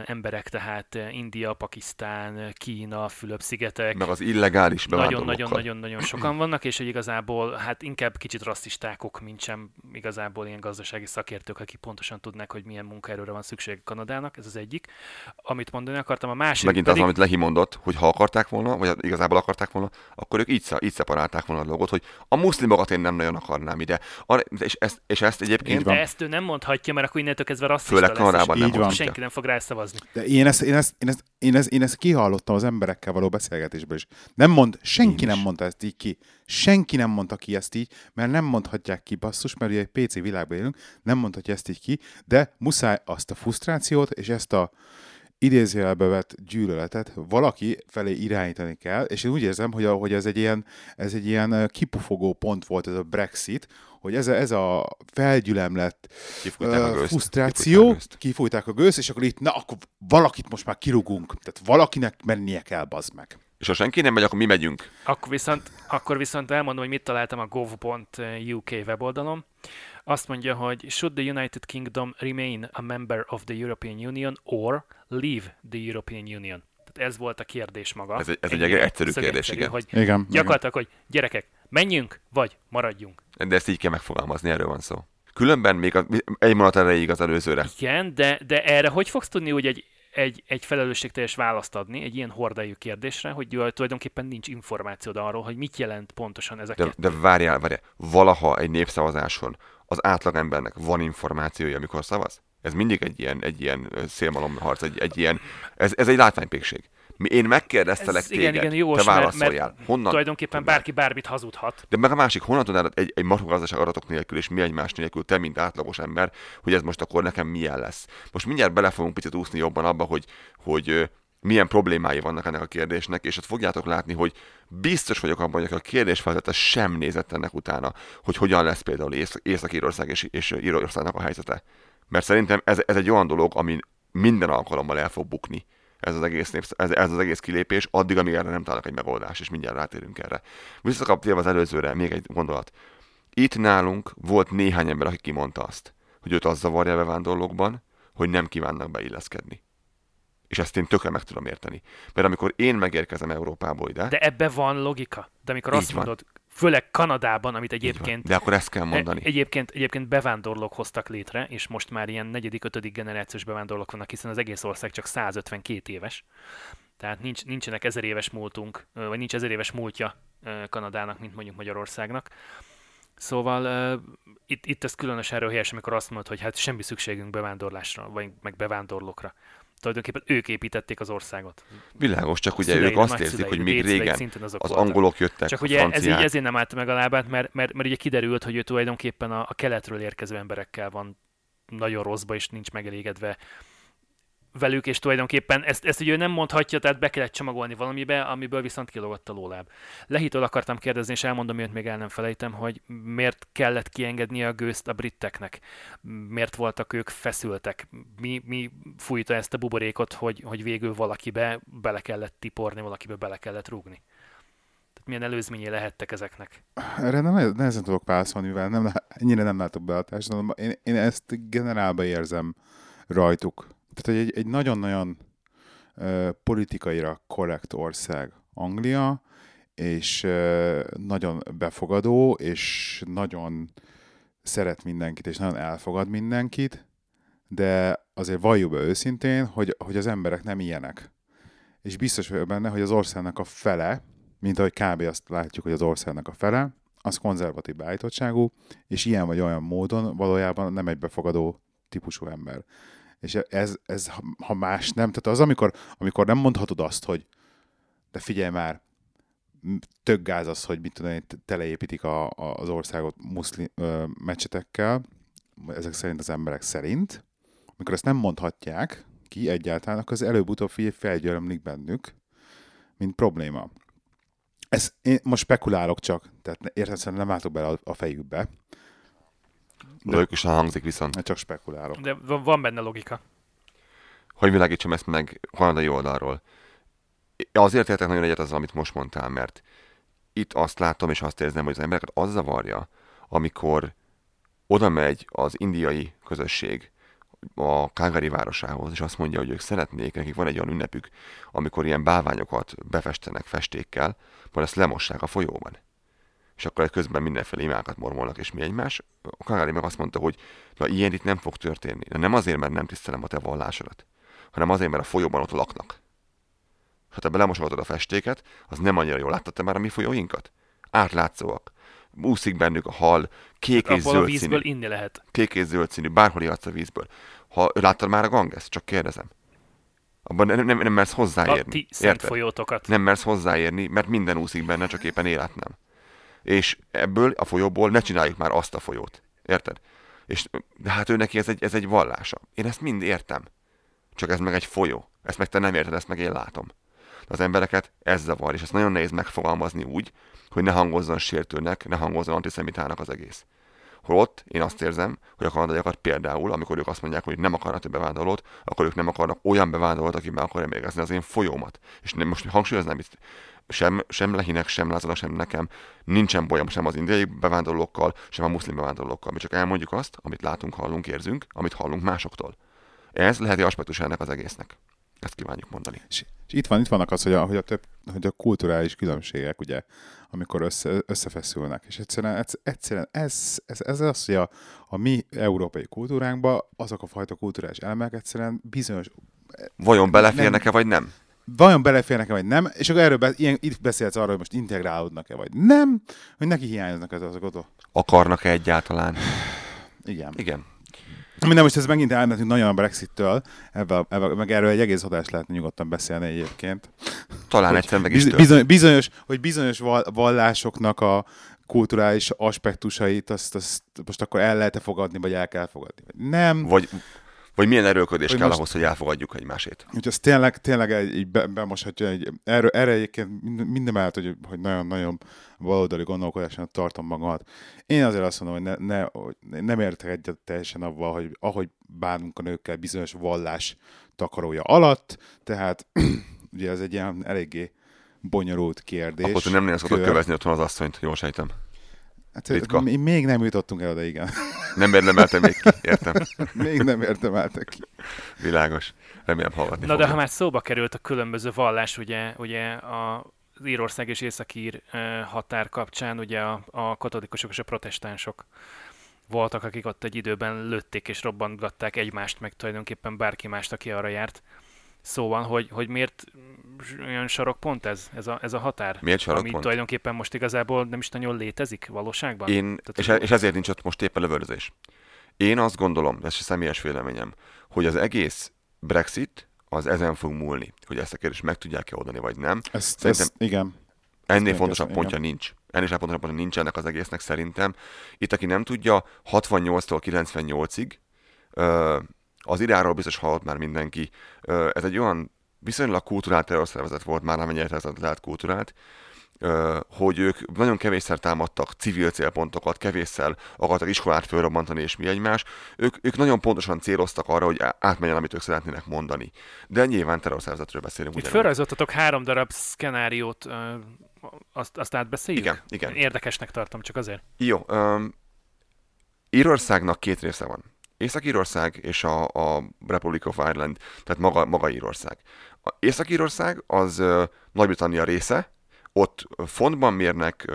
emberek, tehát India, Pakisztán, Kína, Fülöp-szigetek. Meg az illegális bevándorlókkal. Nagyon-nagyon sokan vannak, és hogy igazából hát inkább kicsit rasszistákok, mint sem igazából ilyen gazdasági szakértők, akik pontosan tudnak, hogy milyen munkaerőre van szükség Kanadának, ez az egyik. Amit mondani akartam, a másik megint pedig... az, amit Lehi mondott, hogy ha akarták volna, vagy igazából akarták volna, akkor ők így szeparálták volna a dolgot, hogy a muszlimokat én nem nagyon akarnám ide. És ezt egyébként... De ezt ő nem mondhatja, mert akkor innentől kezdve rasszista lesz, senki nem fog rá szavazni. De én ezt kihallottam az emberekkel való beszélgetésből is. Senki nem mondta ezt így ki. Senki nem mondta ki ezt így, mert nem mondhatják ki, basszus, mert ugye egy PC világban élünk, nem mondhatja ezt így ki, de muszáj azt a frusztrációt és ezt a idézőjelbe vett gyűlöletet valaki felé irányítani kell, és én úgy érzem, hogy ez egy ilyen kipufogó pont volt ez a Brexit, hogy ez a felgyülemlett frusztráció, kifújták a gőzt, és akkor itt, na, akkor valakit most már kirúgunk. Tehát valakinek mennie kell, bazd meg. És ha senki nem megy, akkor mi megyünk. Akkor viszont elmondom, hogy mit találtam a gov.uk weboldalon. Azt mondja, hogy should the United Kingdom remain a member of the European Union or leave the European Union? Tehát ez volt a kérdés maga. Ez egy egyszerű kérdés, igen. Hogy gyakorlatilag, hogy gyerekek, menjünk, vagy maradjunk. De ezt így kell megfogalmazni, erről van szó. Különben még egy mondat erejéig az előzőre. Igen, de erre hogy fogsz tudni, hogy egy felelősségteljes választ adni egy ilyen hordájú kérdésre, hogy tulajdonképpen nincs információd arról, hogy mit jelent pontosan ez a kettő. De várjál, valaha egy népszavazáson az átlagembernek van információja, amikor szavaz? Ez mindig egy ilyen szélmalomharc, ez egy látványpékség. Én megkérdeztelek téged, te válaszoljál. Honnan? Tulajdonképpen bárki bármit hazudhat. De meg a másik, honnan tudnád egy makrogazdaság adatok nélkül, és mi egymás nélkül, te mint átlagos ember, hogy ez most akkor nekem milyen lesz. Most mindjárt bele fogunk picit úszni jobban abba, hogy milyen problémái vannak ennek a kérdésnek, és ott fogjátok látni, hogy biztos vagyok abban, hogy a kérdésfeltete sem nézett ennek utána, hogy hogyan lesz például Észak-Írország és Írországnak a helyzete. Mert szerintem ez egy olyan dolog, ami minden alkalommal el fog bukni. Ez az egész kilépés, addig, amíg erre nem találnak egy megoldást, és mindjárt rátérünk erre. Visszakaptélve az előzőre, még egy gondolat. Itt nálunk volt néhány ember, aki kimondta azt, hogy őt az zavarja a bevándorlókban, hogy nem kívánnak beilleszkedni. És ezt én tökre meg tudom érteni. Mert amikor én megérkezem Európából ide... De ebbe van logika. De amikor azt mondod, főleg Kanadában, amit egyébként... De akkor ezt kell mondani. Egyébként bevándorlók hoztak létre, és most már ilyen 4.-5. generációs bevándorlók vannak, hiszen az egész ország csak 152 éves. Tehát nincsenek 1000 éves múltunk, vagy nincs 1000 éves múltja Kanadának, mint mondjuk Magyarországnak. Szóval itt ez különös erőhelyes, amikor azt mondod, hogy hát semmi szükségünk bevándorlásra, vagy meg bevándorlókra. Tulajdonképpen ők építették az országot. Világos, csak ugye szüleid, ők azt érzik, hogy még régen az angolok jöttek, csak ugye franciák. Ez így ezért nem állt meg a lábát, mert ugye kiderült, hogy ő tulajdonképpen a keletről érkező emberekkel van nagyon rosszba, és nincs megelégedve velük, és tulajdonképpen ezt ugye ő nem mondhatja, tehát be kellett csomagolni valamibe, amiből viszont kilógott a lóláb. Lehitől akartam kérdezni, és elmondom, miért még el nem felejtem, hogy miért kellett kiengedni a gőzt a britteknek? Miért voltak ők feszültek? Mi fújta ezt a buborékot, hogy végül valakibe bele kellett tiporni, valakibe bele kellett rúgni? Tehát milyen előzményei lehettek ezeknek? Erre nehezen tudok válaszolni, mivel ennyire nem látok behatást, én ezt generálban érzem rajtuk. Tehát egy nagyon-nagyon politikaira korrekt ország Anglia, és nagyon befogadó, és nagyon szeret mindenkit, és nagyon elfogad mindenkit, de azért valljuk be őszintén, hogy az emberek nem ilyenek. És biztos vagyok benne, hogy az országnak a fele, mint ahogy kb. Azt látjuk, hogy az országnak a fele, az konzervatív beállítottságú, és ilyen vagy olyan módon valójában nem egy befogadó típusú ember. És ez, ha más nem, tehát az, amikor nem mondhatod azt, hogy de figyelj már, tök gáz az, hogy mit tudom én, teleépítik az országot muszlim mecsetekkel, ezek szerint az emberek szerint, amikor ezt nem mondhatják ki egyáltalán, akkor az előbb-utóbb felgyőrömlik bennük, mint probléma. Ezt én most spekulálok csak, tehát érthetően nem látok bele a fejükbe. Logikusan hangzik viszont. Csak spekulálok. De van benne logika. Hogy világítsam ezt meg hollandai oldalról. Azért értek nagyon egyet azzal, amit most mondtál, mert itt azt látom és azt érzem, hogy az embereket az zavarja, amikor oda megy az indiai közösség a Calgary városához, és azt mondja, hogy ők szeretnék, nekik van egy olyan ünnepük, amikor ilyen bálványokat befestenek festékkel, majd ezt lemossák a folyóban. És akkor közben mindenféle imákat mormolnak, és mi egymás. A Calgary meg azt mondta, hogy na ilyen itt nem fog történni. De nem azért, mert nem tisztelem a te vallásodat, hanem azért, mert a folyóban ott laknak. És ha te belemosolhatod a festéket, az nem annyira jól. Láttad te már a mi folyóinkat? Átlátszóak. Úszik bennük a hal, kék és zöld színű. A vízből inni lehet. Kék és zöld színű, bárhol ihatsz a vízből. Ha láttad már a Ganges, csak kérdezem. Abban nem mersz hozzáérni. A ti szent folyótokat. Nem mersz hozzáérni, mert minden úszik benne, csak éppen élet nem. És ebből a folyóból ne csináljuk már azt a folyót. Érted? És de hát ő neki ez egy vallása. Én ezt mind értem. Csak ez meg egy folyó. Ezt meg te nem érted, ezt meg én látom. De az embereket ez zavar, és ezt nagyon nehéz megfogalmazni úgy, hogy ne hangozzon sértőnek, ne hangozzon antiszemitának az egész. Holott én azt érzem, hogy a kanadaiakat például, amikor ők azt mondják, hogy nem akarnak több bevándorlót, akkor ők nem akarnak olyan bevándorlót, aki be akarja mérgezni az én folyómat. És nem, most hangsúlyoznám itt, sem lehinek, sem lázanak, sem nekem, nincsen bolyam sem az indiai bevándorlókkal, sem a muszlim bevándorlókkal. Mi csak elmondjuk azt, amit látunk, hallunk, érzünk, amit hallunk másoktól. Ez lehet egy aspektus ennek az egésznek. Ezt kívánjuk mondani. És itt vannak az, hogy a kulturális különbségek, ugye, amikor összefeszülnek. És egyszerűen ez az, hogy a mi európai kultúránkban azok a fajta kulturális elemek egyszerűen bizonyos... Vajon beleférnek-e, vagy nem? Vajon beleférnek-e, vagy nem? És akkor erről itt beszélsz arról, hogy most integrálódnak-e, vagy nem? Hogy neki hiányoznak azok. Akarnak-e egyáltalán? Igen. Minden most ez megint elmentünk nagyon a Brexit-től, meg erről egy egész adást lehetne nyugodtan beszélni egyébként. Talán egyszer meg is bizonyos vallásoknak a kulturális aspektusait, azt most akkor el lehet-e fogadni, vagy el kell fogadni, vagy nem. Vagy milyen erőködés kell ahhoz, hogy elfogadjuk egymásét. Úgyhogy ez tényleg így bemoshatja. Erre egyébként minden mellett, hogy nagyon-nagyon baloldali gondolkodáson tartom magamat. Én azért azt mondom, hogy nem értek egyet teljesen avval, hogy ahogy bánunk a nőkkel bizonyos vallás takarója alatt, tehát ugye ez egy ilyen eléggé bonyolult kérdés. Akkor nem lehet szokott kövezni otthon az asszonyt, jól sejtem. Hát, még nem jutottunk el oda, igen. Nem érdemeltem még ki, értem. Még nem érdemeltek ki. Világos. Remélem hallgatni fogom. De ha már szóba került a különböző vallás, ugye az Írország és Észak-ír határ kapcsán, ugye a katolikusok és a protestánsok voltak, akik ott egy időben lőtték és robbantgatták egymást, meg tulajdonképpen bárki mást, aki arra járt. szó van, hogy miért olyan sarokpont ez a határ? Miért sarokpont? Ami tulajdonképpen most igazából nem is nagyon létezik valóságban. És ezért nincs ott most éppen lövöldözés. Én azt gondolom, ez is személyes véleményem, hogy az egész Brexit az ezen fog múlni, hogy ezt a kérdést meg tudják-e oldani, vagy nem. Igen. Ennél fontosabb pontja nincs. Ennél fontosabb pontja nincs ennek az egésznek szerintem. Itt, aki nem tudja, 68-tól 98-ig, az iráról biztos hallott már mindenki. Ez egy olyan viszonylag kulturált terrorszervezet volt, már nem ennyire lehet kulturált, hogy ők nagyon kevésszer támadtak civil célpontokat, kevésszer akartak iskolát fölrobbantani és mi egymás. Ők nagyon pontosan céloztak arra, hogy átmenjen, amit ők szeretnének mondani. De nyilván terrorszervezetről beszélünk. Itt felrajzoltatok 3 darab szkenáriót, azt átbeszéljük? Igen. Érdekesnek tartom, csak azért. Jó. Írországnak 2 része van. Észak-Írország és a Republic of Ireland, tehát maga Írország. Észak-Írország az Nagy-Britannia része, ott fontban mérnek,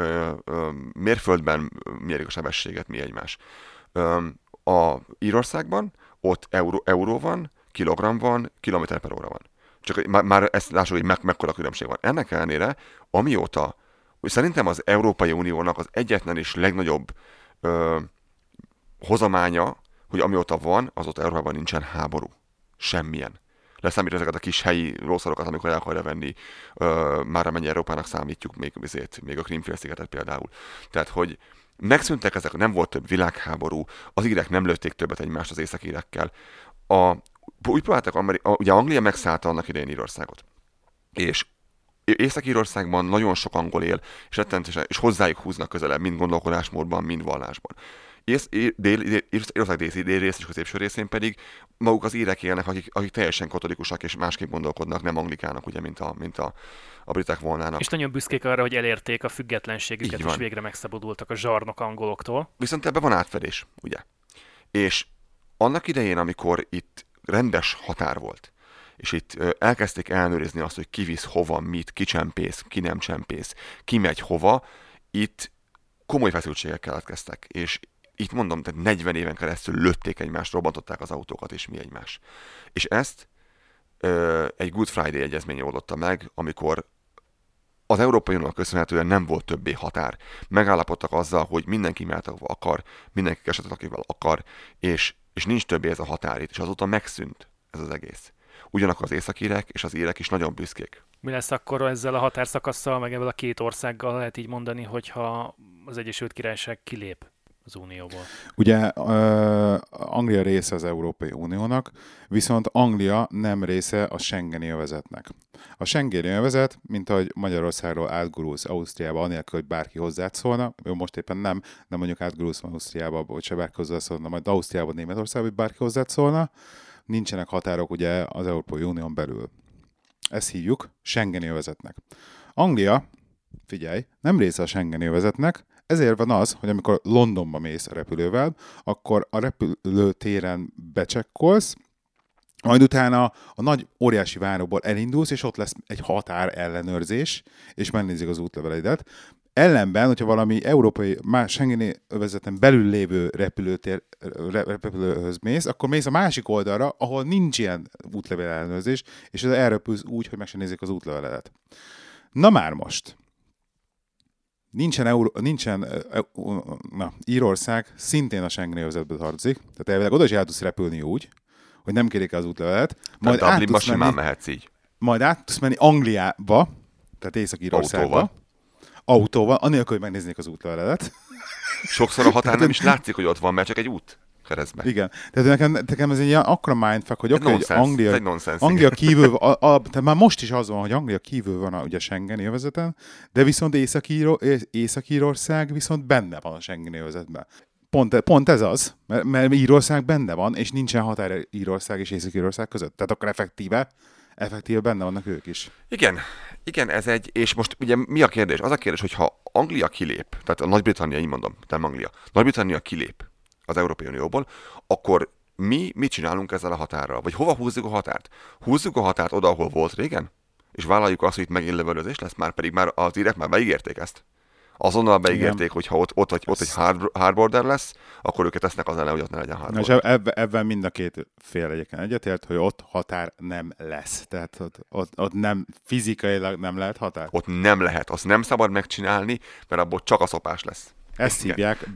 mérföldben mérik a sebességet mi egymás. A Írországban ott euró van, kilogramm van, kilométer per óra van. Csak már ezt lássuk, hogy mekkora különbség van. Ennek ellenére, amióta, hogy szerintem az Európai Uniónak az egyetlen és legnagyobb hozamánya, hogy amióta van, az ott Európában nincsen háború. Semmilyen. Leszámít ezeket a kis helyi rosszarokat, amikor el akarja venni, már amennyi Európának számítjuk, még a Krímfélszigetet például. Tehát, hogy megszűntek ezek, nem volt több világháború, az írek nem lőtték többet egymást az észak-írekkel. Úgy próbáltak, ugye Anglia megszállta annak idején Írországot. És Észak-Írországban nagyon sok angol él, és hozzájuk húznak közelebb, mind gondolkodásmódban, mind vallásban. Írország déli rész és középső részén pedig maguk az írek élnek, akik teljesen katolikusak és másképp gondolkodnak, nem anglikának, ugye, mint a britek volnának. És nagyon büszkék arra, hogy elérték a függetlenségüket, és végre megszabadultak a zsarnok angoloktól. Viszont ebben van átfedés, ugye? És annak idején, amikor itt rendes határ volt, és itt elkezdték ellenőrizni azt, hogy ki visz hova, mit, ki csempész, ki nem csempész, ki megy hova, itt komoly feszültségek keletkeztek, és itt mondom, tehát 40 éven keresztül lőtték egymást, robbantották az autókat, és mi egymás. És ezt egy Good Friday egyezmény oldotta meg, amikor az Európai Uniónak köszönhetően nem volt többé határ. Megállapodtak azzal, hogy mindenki mehet, ahova akar, mindenki keresett, akivel akar, és nincs többé ez a határ itt, és azóta megszűnt ez az egész. Ugyanakkor az északírek és az írek is nagyon büszkék. Mi lesz akkor ezzel a határszakasszal, meg ebből a 2 országgal, lehet így mondani, hogyha az Egyesült Királyság kilép az Unióból? Ugye Anglia része az Európai Uniónak, viszont Anglia nem része a Schengeni övezetnek. A Schengeni övezet, mint ahogy Magyarországról átgurulsz Ausztriába, anélkül, hogy bárki hozzászólna, most éppen nem mondjuk átgurulsz Ausztriába, vagy se bárki hozzászólna, majd Ausztriába, Németországba, hogy bárki hozzászólna, nincsenek határok ugye az Európai Unión belül. Ezt hívjuk Schengeni övezetnek. Anglia, figyelj, nem része a Schengeni övezetnek, ezért van az, hogy amikor Londonba mész a repülővel, akkor a repülőtéren becsekkolsz, majd utána a nagy, óriási váróból elindulsz, és ott lesz egy határ ellenőrzés, és megnézik az útleveleidet. Ellenben, hogyha valami európai, más Schengeni övezeten belül lévő repülőhöz mész, akkor mész a másik oldalra, ahol nincs ilyen útlevél ellenőrzés, és elröpülsz úgy, hogy meg sem nézik az útleveledet. Na már most! Nincsen Írország szintén a Schengeni övezetbe tartozik, tehát elvileg oda is el tudsz repülni úgy, hogy nem kérik az útlevelet, majd át tudsz menni, Angliába, tehát Észak-Írországba, autóval, anélkül, hogy megnéznék az útleveledet. Sokszor a határ nem is látszik, hogy ott van, mert csak egy út keresztben. Igen. Tehát nekem ez egy ilyen akkora mindfuck, hogy Anglia kívül, tehát már most is az van, hogy Anglia kívül van ugye a Schengeni övezeten, de viszont Észak-Írország viszont benne van a Schengeni övezetben. Pont ez az, mert Írország benne van, és nincsen határ Írország és Észak-Írország között. Tehát akkor effektíve benne vannak ők is. Igen, ez egy, és most ugye mi a kérdés? Az a kérdés, hogyha Anglia kilép, tehát a Nagy-Britannia, így mondom, nem Anglia, Nagy-Britannia kilép az Európai Unióból, akkor mi mit csinálunk ezzel a határral? Vagy hova húzzuk a határt? Húzzuk a határt oda, ahol volt régen? És vállaljuk azt, hogy itt megint lövöldözés lesz? Már pedig az írek már beígérték ezt. Azonnal beígérték, hogy ha ott egy hardborder lesz, akkor őket tesznek az ellen, hogy ott ne legyen hardborder. És ebben mind a két fél egyetért, hogy ott határ nem lesz. Tehát ott nem, fizikailag nem lehet határ. Ott nem lehet. Azt nem szabad megcsinálni, mert abból csak a szopás lesz. Ezt hívják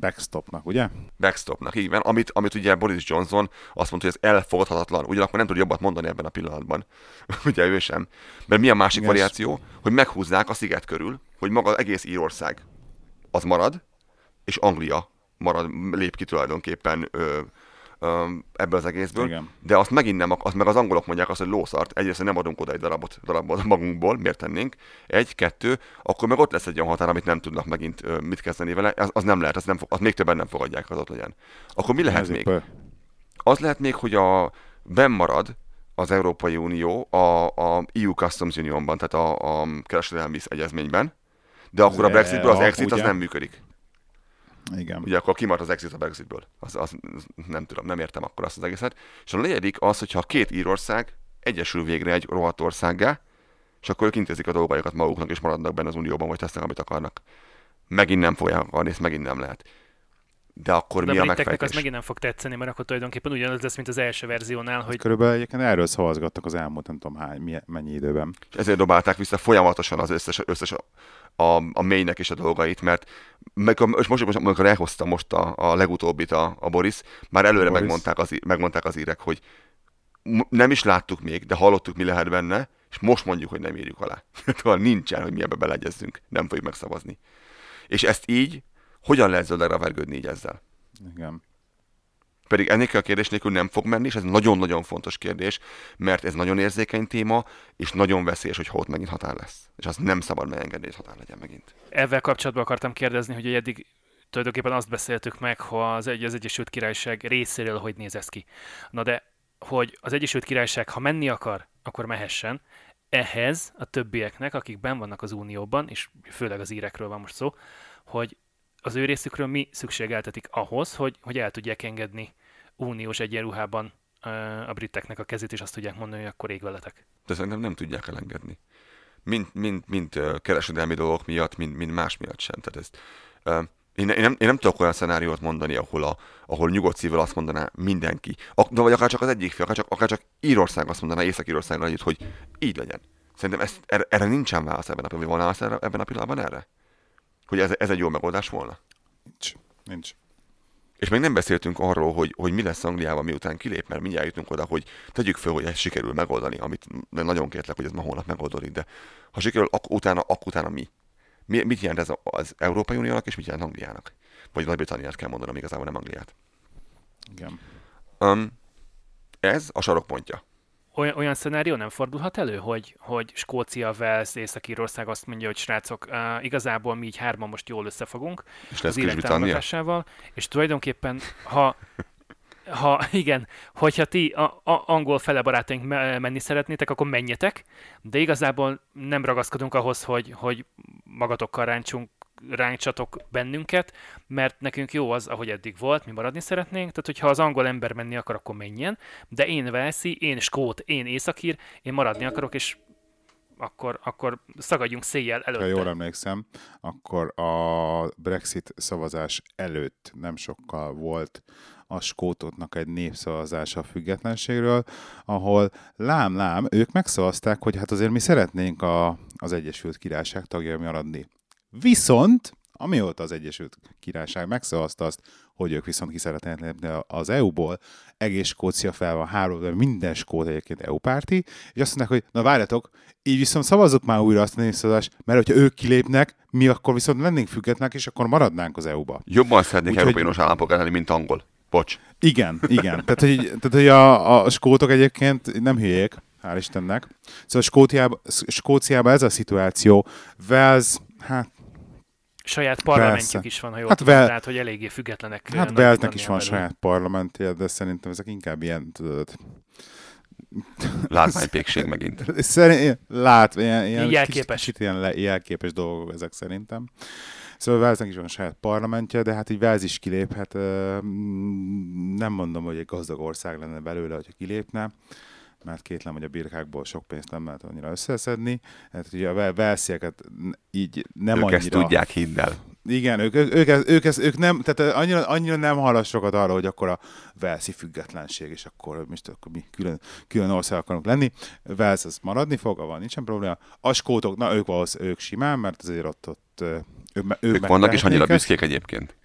backstopnak, ugye? Backstopnak, így van. Amit ugye Boris Johnson azt mondta, hogy ez elfogadhatatlan. Ugyanakkor nem tud jobbat mondani ebben a pillanatban. Ugye ő sem. Mert mi a másik variáció? Hogy meghúzzák a sziget körül, hogy maga az egész Írország az marad, és Anglia lép ki tulajdonképpen ebből az egészből. Igen. De azt megint nem, azt meg az angolok mondják azt, hogy lószart, egyrészt nem adunk oda egy darabot magunkból, miért tennénk, 1-2, akkor meg ott lesz egy olyan határ, amit nem tudnak megint mit kezdeni vele, az nem lehet, az még többen nem fogadják, az ott legyen. Akkor mi lehet még? Az lehet még, hogy bennmarad az Európai Unió a EU Customs Unionban, tehát a kereskedelmi egyezményben, de akkor a Brexitből az exit az nem működik. Igen. Ugye akkor kimart az exit a Brexitből. Nem tudom, nem értem akkor azt az egészet. És a negyedik az, hogyha két Írország egyesül végre egy rohadt országgá, és akkor ők intézik a dolgaikat maguknak, és maradnak benne az Unióban, vagy tesznek, amit akarnak. Megint nem fogják akarni, ezt megint nem lehet. De akkor mi a megfejtés? Az megint nem fog tetszeni, mert akkor tulajdonképpen ugyanaz lesz, mint az első verziónál, hogy... Körülbelül egyébként erről szavazgattak az elmúlt nem tudom mennyi időben. És ezért dobálták vissza folyamatosan az összes a mélynek és a dolgait, mert és most amikor elhozta most a legutóbbit a Boris, már előre Boris. Megmondták az írek, hogy nem is láttuk még, de hallottuk, mi lehet benne, és most mondjuk, hogy nem írjuk alá. Tovább nincsen, hogy mi ebbe beleegyezzünk, nem fogjuk megszavazni. És ezt így, hogyan lehet zöldre vergődni így ezzel? Igen. Pedig ennek a kérdés nélkül nem fog menni, és ez nagyon-nagyon fontos kérdés, mert ez nagyon érzékeny téma, és nagyon veszélyes, hogy ott megint határ lesz. És azt nem szabad megengedni, hogy határ legyen megint. Ezzel kapcsolatban akartam kérdezni, hogy eddig tulajdonképpen azt beszéltük meg, ha az Egyesült Királyság részéről hogy néz ez ki. Na de, hogy az Egyesült Királyság, ha menni akar, akkor mehessen. Ehhez a többieknek, akik benn vannak az Unióban, és főleg az írekről van most szó, hogy az ő részükről mi szükségeltetik ahhoz, hogy el tudják engedni uniós egyenruhában a briteknek a kezét, és azt tudják mondani, hogy akkor ég veletek. De szerintem nem tudják elengedni. Mind kereskedelmi dolgok miatt, mind más miatt sem. Tehát ezt, én nem tudok olyan szenáriót mondani, ahol nyugodt szívvel azt mondaná mindenki. Vagy akár csak az egyik fél, akár csak Írország azt mondaná, Észak-Írországra együtt, hogy így legyen. Szerintem erre nincsen válasz ebben a pillanatban. Van válasz ebben a pillanatban erre? Hogy ez egy jó megoldás volna? Nincs. És még nem beszéltünk arról, hogy mi lesz Angliában, miután kilép, mert mindjárt jutunk oda, hogy tegyük föl, hogy ezt sikerül megoldani, amit nagyon kérlek, hogy ez ma holnap megoldódik, de ha sikerül, utána mi? Mit jelent ez az Európai Uniónak, és mit jelent Angliának? Vagy Nagy-Britanniát kell mondanom, igazából nem Angliát. Igen. Ez a sarokpontja. Olyan szenárió nem fordulhat elő, hogy Skócia, Wales, Észak-Írország azt mondja, hogy srácok, igazából mi így hárman most jól összefogunk és az írek támogatásával, és tulajdonképpen, ha igen, hogyha ti angol fele barátaink menni szeretnétek, akkor menjetek, de igazából nem ragaszkodunk ahhoz, hogy magatokkal ráncsatok bennünket, mert nekünk jó az, ahogy eddig volt, mi maradni szeretnénk, tehát hogyha az angol ember menni akar, akkor menjen, de én velszi, én skót, én északír, én maradni akarok, és akkor szagadjunk széjjel előtte. Ha jól emlékszem, akkor a Brexit szavazás előtt nem sokkal volt a skótoknak egy népszavazása a függetlenségről, ahol lám, ők megszavazták, hogy hát azért mi szeretnénk az Egyesült Királyság tagja maradni. Viszont, amióta az Egyesült Királyság megszavazta azt, hogy ők viszont ki szeretnének lépni az EU-ból, egész Skócia fel van háborúban, minden skót egyébként EU-párti, és azt mondják, hogy na várjatok, így viszont szavazzuk már újra azt a népszavazást, mert hogyha ők kilépnek, mi akkor viszont lennénk függetlenek, és akkor maradnánk az EU-ba. Jobban szeretnék Európai Uniós állampolgár lenni, mint angol. Bocs. Igen. Tehát, hogy a skótok egyébként nem hülyék, hál' Istennek. Szóval Skóciában ez a szituáció. Wales, saját parlamentjük persze. Is van, ha jól tudom, tehát, hogy eléggé függetlenek. Hát Beltnek is van saját parlamentje, de szerintem ezek inkább ilyen, tudod... Látványpékség megint. Ilyen kicsit ilyen jelképes dolgok ezek szerintem. Szóval Velsznek is van saját parlamentje, de hát így Velsz is kiléphet. Nem mondom, hogy egy gazdag ország lenne belőle, hogyha kilépne. mert kétlem, hogy a birkákból sok pénzt nem lehet annyira összeszedni. Hát ugye a velszieket így nem ők annyira... Ők ezt tudják hinnel. Igen, ők nem, tehát annyira nem hallasz sokat arra, hogy akkor a velszi függetlenség, és akkor most akkor mi külön ország akarunk lenni. Velsz az maradni fog, van nincsen probléma. A skótok, na ők valószínűleg ők simán, mert azért ott ők vannak is annyira büszkék egyébként.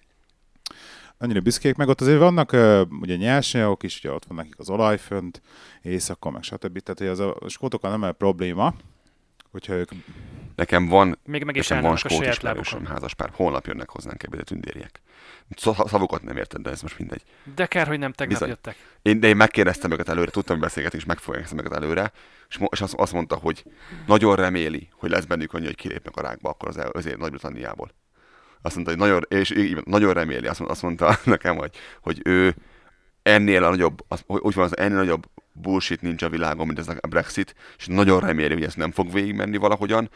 Annyira büszkék, meg ott azért vannak ugye nyersanyagok is, ugye ott van nekik az olaj fönt, éjszakon, meg stb. Tehát hogy az a skótokkal nem egy probléma, hogyha ők... Nekem van, még meg is van skót ismerősöm, házaspár. Holnap jönnek hozzánk ebédet tündérjek. Szavokat nem érted, de ez most mindegy. De kár, hogy nem tegnap jöttek. Én megkérdeztem őket előre, tudtam, hogy beszélgetni, és megfolyam őket előre, és azt mondta, hogy nagyon reméli, hogy lesz bennük annyi, hogy kilépnek a rákba akkor az Nagy-Britanniából. Azt mondta, hogy nagyon reméli, azt mondta nekem, hogy ő ennél a nagyobb, ennél nagyobb bullshit nincs a világon, mint ez a Brexit, és nagyon reméli, hogy ez nem fog végigmenni valahogyan,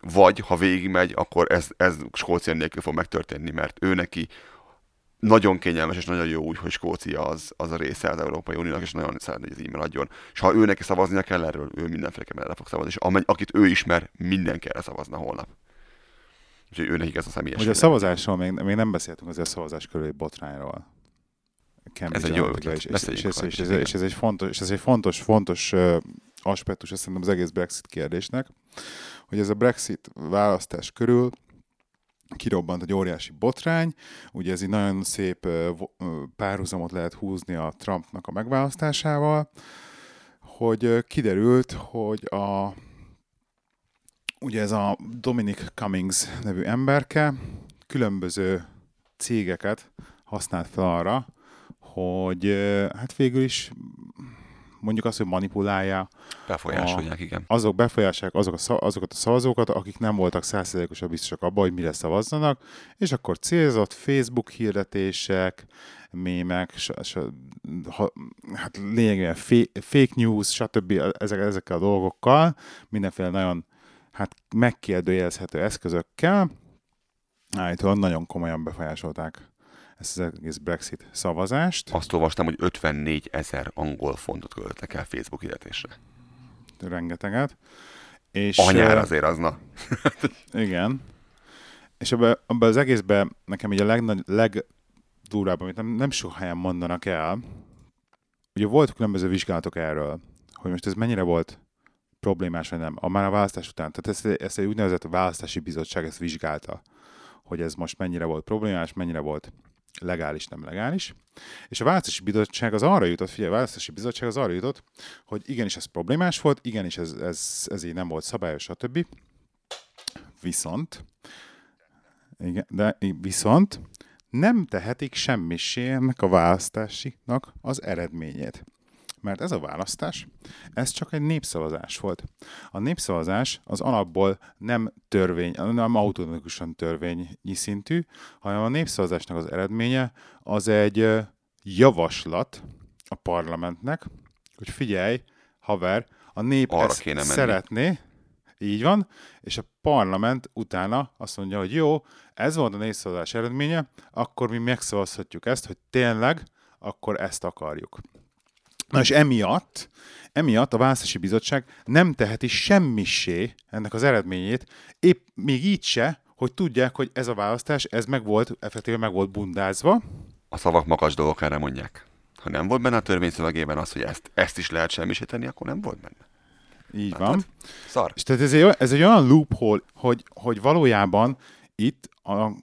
vagy ha végigmegy, akkor ez Skócia nélkül fog megtörténni, mert ő neki nagyon kényelmes és nagyon jó úgy, hogy Skócia az a része az Európai Uniónak, és nagyon szeretne, hogy ez így maradjon. És ha ő neki szavaznia kell erről, ő mindenféleképpen erre fog szavazni, és akit ő ismer, mindenki erre szavazna holnap. Úgyhogy ő nekik ez a személyes. Ugye a szavazásról még nem beszéltünk, azért a szavazás körüli botrányról. Ez egy jó ötlet. És ez egy fontos aspektus, azt szerintem az egész Brexit kérdésnek, hogy ez a Brexit választás körül kirobbant egy óriási botrány, ugye ez így nagyon szép párhuzamot lehet húzni a Trumpnak a megválasztásával, hogy kiderült, hogy ugye ez a Dominic Cummings nevű emberke különböző cégeket használt fel arra, hogy hát végül is mondjuk azt, hogy manipulálja. Befolyásolják, igen. Azok befolyásolják azokat a szavazókat, akik nem voltak 100%-osan biztosak abban, hogy mire szavazzanak, és akkor célzott Facebook hirdetések, mémek, hát lényegében fake news, stb. Ezekkel a dolgokkal, mindenféle nagyon megkérdőjelezhető eszközökkel állítólag nagyon komolyan befolyásolták ezt az egész Brexit szavazást. Azt olvastam, hogy 54,000 angol fontot költöttek el Facebook hirdetésre. Rengeteget. És anyára azért azna. Igen. És abban az egészben nekem így a legdurább, amit nem sok helyen mondanak el, ugye volt különböző vizsgálatok erről, hogy most ez mennyire volt problémás, vagy nem. Már a választás után, tehát ezt egy úgynevezett választási bizottság ezt vizsgálta, hogy ez most mennyire volt problémás, mennyire volt legális, nem legális. És a választási bizottság az arra jutott, hogy igenis ez problémás volt, igenis ez így nem volt szabályos, stb. Viszont nem tehetik semmissé ennek a választásiknak az eredményét. Mert ez a választás, ez csak egy népszavazás volt. A népszavazás az alapból nem automatikusan törvényi szintű, hanem a népszavazásnak az eredménye az egy javaslat a parlamentnek, hogy figyelj, haver, a nép arra ezt szeretné, így van, és a parlament utána azt mondja, hogy jó, ez volt a népszavazás eredménye, akkor mi megszavazhatjuk ezt, hogy tényleg akkor ezt akarjuk. Na és emiatt a választási bizottság nem teheti semmissé ennek az eredményét, épp még így se, hogy tudják, hogy ez a választás, ez effektíve meg volt bundázva. A szavak magas dolgok erre mondják. Ha nem volt benne a törvényszövegében az, hogy ezt is lehet semmisíteni, akkor nem volt benne. Így hát, van. Szar. És tehát ez egy olyan loophole, hogy valójában itt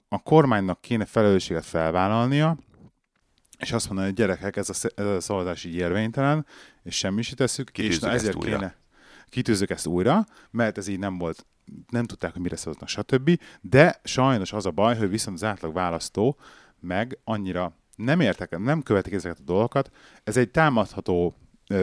a kormánynak kéne felelősséget felvállalnia, és azt mondani, hogy gyerekek, ez a szavazás így érvénytelen, és semmi se tesszük, kitűzzük és ezért kéne. Kitűzzük ezt újra, mert ez így nem volt, nem tudták, hogy mire szavaznak, stb. De sajnos az a baj, hogy viszont az átlag választó meg annyira nem követik ezeket a dolgokat. Ez egy támadható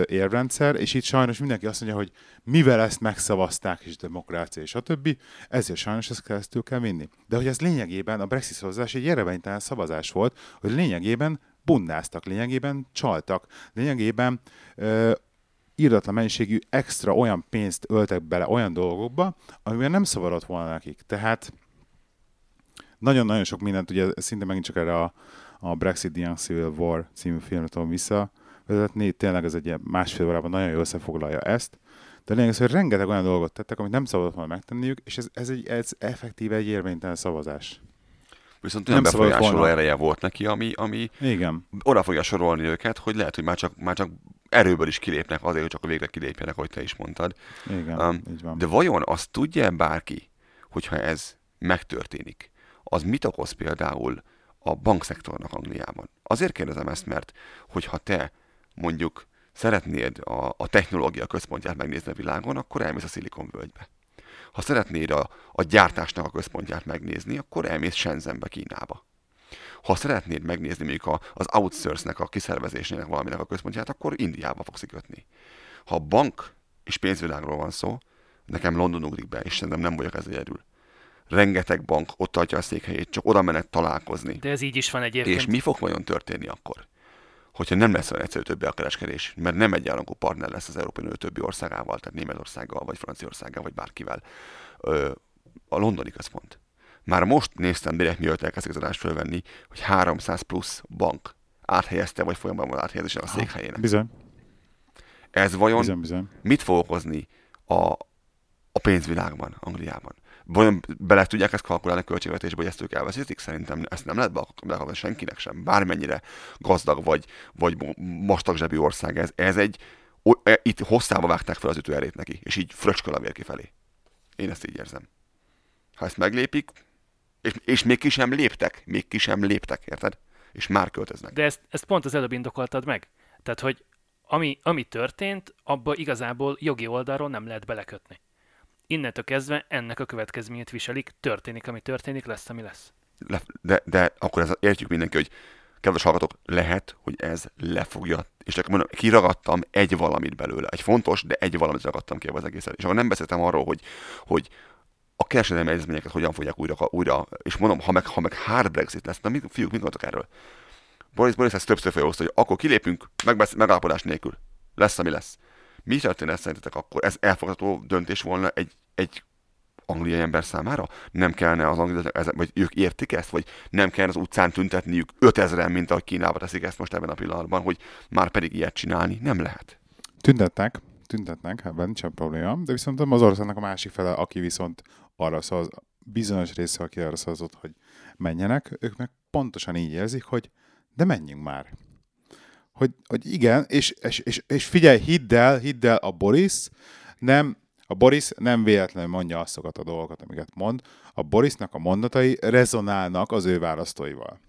érvrendszer, és itt sajnos mindenki azt mondja, hogy mivel ezt megszavazták, és demokrácia, és stb. Ezért sajnos ezt keresztül kell vinni. De hogy ez lényegében a Brexit szavazás egy érvénytelen szavazás volt, hogy lényegében bundáztak, lényegében csaltak, lényegében irdatlan mennyiségű extra olyan pénzt öltek bele olyan dolgokba, amivel nem szabadott volna nekik. Tehát nagyon-nagyon sok mindent, ugye szinte megint csak erre a Brexit The Young Civil War című filmre tudom vissza vezetni, tényleg ez egy ilyen másfél órában nagyon jól összefoglalja ezt, de lényeg az, hogy rengeteg olyan dolgot tettek, amit nem szabadott volna megtenniük, és ez effektíve egy érvénytelen szavazás. Viszont olyan befolyásoló ereje volt neki, ami oda fogja sorolni őket, hogy lehet, hogy már csak erőből is kilépnek azért, hogy csak végre kilépjenek, ahogy te is mondtad. Igen, így van. De vajon azt tudja bárki, hogyha ez megtörténik, az mit okoz például a bankszektornak Angliában? Azért kérdezem ezt, mert hogyha te mondjuk szeretnéd a technológia központját megnézni a világon, akkor elmész a Silicon Valleybe. Ha szeretnéd a gyártásnak a központját megnézni, akkor elmész Shenzhenbe, Kínába. Ha szeretnéd megnézni még az outsource-nek, a kiszervezésnek valaminek a központját, akkor Indiába fogsz kötni. Ha bank és pénzvilágról van szó, nekem London ugrik be, és szerintem nem vagyok ez egyedül. Rengeteg bank ott adja a székhelyét, csak oda menet találkozni. De ez így is van egyébként. És mi fog vajon történni akkor, hogyha nem lesz olyan egyszerű többi a kereskedés, mert nem egyenlangú partner lesz az Európai Unió többi országával, tehát Németországgal, vagy Franciaországgal, vagy bárkivel. A londoni központ. Már most néztem direkt, mielőtt elkezdtek az adást fölvenni, hogy 300 plusz bank áthelyezte, vagy folyamban van áthelyezésen a székhelyének. Bizony. Ez vajon mit fog okozni a pénzvilágban, Angliában? Vajon bele tudják ezt kalkulálni a költségvetésbe, hogy ezt ők elveszítik? Szerintem ezt nem lehet belekapni senkinek sem. Bármennyire gazdag vagy vastag zsebű ország ez. Itt hosszába vágták fel az ütőerét neki, és így fröcsköl a vér kifelé. Én ezt így érzem. Ha ezt meglépik, és még ki sem léptek, érted? És már költöznek. De ezt pont az előbb indokoltad meg. Tehát, hogy ami történt, abba igazából jogi oldalról nem lehet belekötni. Innentől kezdve ennek a következményét viselik, történik, ami történik, lesz, ami lesz. De akkor ezt értjük mindenki, hogy kedves hallgatók, lehet, hogy ez lefogja. És akkor mondom, kiragadtam egy valamit belőle. Egy fontos, de egy valamit ragadtam ki az egészet. És akkor nem beszéltem arról, hogy a kereskedelmi egyezményeket hogyan fogják újra. És mondom, ha meg hard Brexit lesz, na fiúk, mit gondoltak erről? Boris ezt többször felhozta, hogy akkor kilépünk, megállapodás nélkül. Lesz, ami lesz. Mi történet szerintetek akkor? Ez elfogadható döntés volna egy angliai ember számára? Nem kellene az angliaiak, vagy ők értik ezt? Vagy nem kellene az utcán tüntetniük 5000-en, mint ahogy Kínába teszik ezt most ebben a pillanatban, hogy már pedig ilyet csinálni nem lehet? Tüntetnek, ebben nincsen probléma, de viszont az országnak a másik fele, aki viszont arra szavaz, bizonyos része, aki arra szavazott, hogy menjenek, ők meg pontosan így érzik, hogy de menjünk már. Hogy igen, és figyelj, hidd el a Boris nem véletlenül mondja azokat a dolgokat, amiket mond. A Borisnak a mondatai rezonálnak az ő választóival.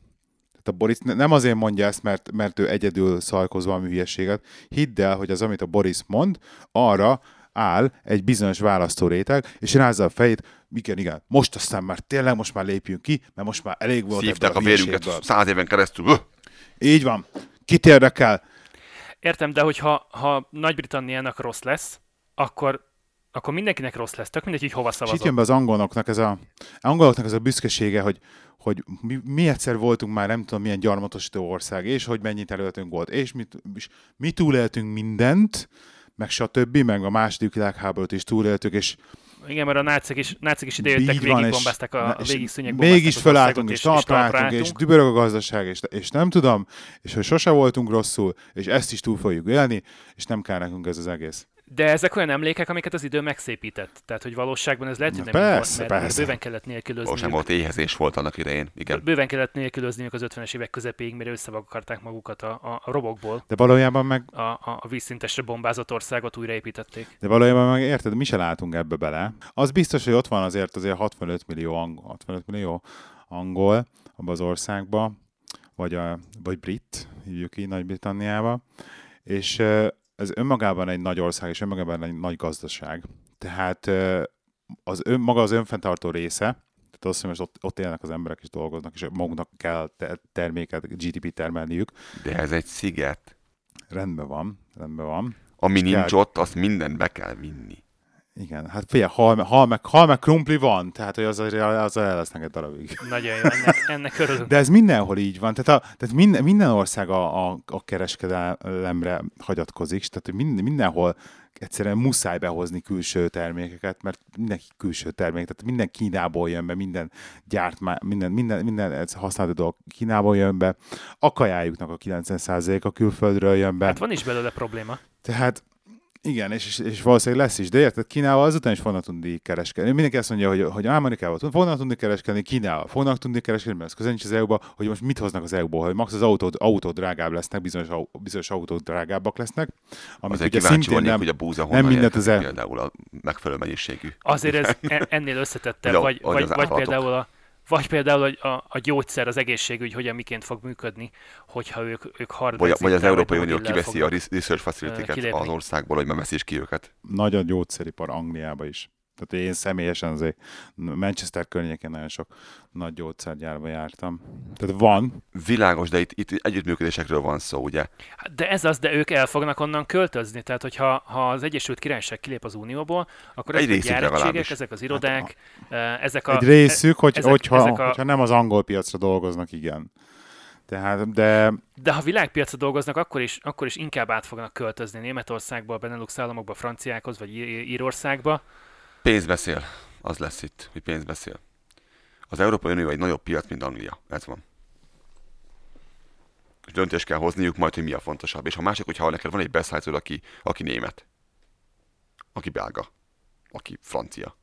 Tehát a Boris nem azért mondja ezt, mert ő egyedül szarkozva a hülyeséget. Hidd el, hogy az, amit a Boris mond, arra áll egy bizonyos választóréteg, és rázza a fejét, igen, most aztán már tényleg, most már lépjünk ki, mert most már elég volt ebből a hülyeségből. Szívták a vérünket 100 éven keresztül. Így van. Kit érdekel? Értem, de hogyha Nagy-Britanniának rossz lesz, akkor mindenkinek rossz lesz. Tök mindegy, hogy hova szavazol. És itt jön be az angoloknak ez a büszkesége, hogy mi egyszer voltunk már nem tudom milyen gyarmatosító ország, és hogy mennyit területünk volt, és mi túléltünk mindent, meg stb., meg a második világháborút is túléltük, és igen, mert a nácik is idejöttek, végigbombázták a végigszűnyegbombázták. Mégis felálltunk, és talpráltunk, és dübörög a gazdaság, és nem tudom, és hogy sose voltunk rosszul, és ezt is túl fogjuk élni, és nem kell nekünk ez az egész. De ezek olyan emlékek, amiket az idő megszépített. Tehát, hogy valóságban ez lehet, hogy nem persze, volt, mert bőven kellett nélkülözni. Most nem volt, éhezés volt annak idején. Igen. Bőven kellett nélkülözniük az 50-es évek közepéig, mire összevag akarták magukat a robokból. De valójában meg... A vízszintesre bombázott országot újraépítették. De valójában meg érted, mi se látunk ebbe bele. Az biztos, hogy ott van azért 65 millió angol abban az országban, vagy brit, hívjuk így Nagy-Britanniába, és... Ez önmagában egy nagy ország, és önmagában egy nagy gazdaság. Tehát maga az önfenntartó része, tehát azt hiszem, hogy ott élnek az emberek, és dolgoznak, és maguknak kell terméket, GDP-t termelniük. De ez egy sziget. Rendben van. Ami nincs ott, azt mindent be kell vinni. Igen, hát figyelj, hal meg krumpli van, tehát hogy az el lesz neked darabig. Nagyon jó, ennek örülök. De ez mindenhol így van, tehát minden ország a kereskedelemre hagyatkozik, tehát mindenhol egyszerűen muszáj behozni külső termékeket, mert mindenki külső termék, tehát minden Kínából jön be, minden gyártmány, minden használható dolog Kínából jön be, a kajájuknak a 90%-a külföldről jön be. Hát van is belőle probléma. Tehát igen, és valószínűleg lesz is, de érted, Kínával azután is fognak tudni kereskedni. Mindenki azt mondja, hogy Amerikával fognak tudni kereskedni, Kínával fognak tudni kereskedni, mert az közel nincs az EU-ba, hogy most mit hoznak az EU-ból, hogy max az autót drágább lesznek, bizonyos autók drágábbak lesznek. Azért kíváncsi vagyok, hogy a búza honnan érkezik, például a megfelelő mennyiségű. Azért ez ennél összetettebb, vagy például a gyógyszer, az egészségügy hogyan miként fog működni, hogyha ők hardware vagy az Európai Unió kiveszi a research facility-ket az országból, hogy már veszi is ki őket. Nagy a gyógyszeripar Angliába is. Tehát én személyesen azért Manchester környéken nagyon sok nagy gyógyszergyárba jártam. Tehát van. Világos, de itt együttműködésekről van szó, ugye? De ez az, de ők el fognak onnan költözni. Tehát, hogyha az Egyesült Királyság kilép az Unióból, akkor egy ezek a gyártségek, ezek az irodák, hát ezek a... Egy részük, hogyha nem az angol piacra dolgoznak, igen. Tehát, de ha világpiacra dolgoznak, akkor is inkább át fognak költözni Németországba, Benelux államokba, Franciákhoz, vagy Írországba. Pénz beszél. Az lesz itt, hogy pénz beszél. Az Európai Unió egy nagyobb piac, mint Anglia. Ez van. És döntést kell hozniuk majd, hogy mi a fontosabb. És a másik, hogyha neked van egy beszállítód, aki német, aki belga, aki francia,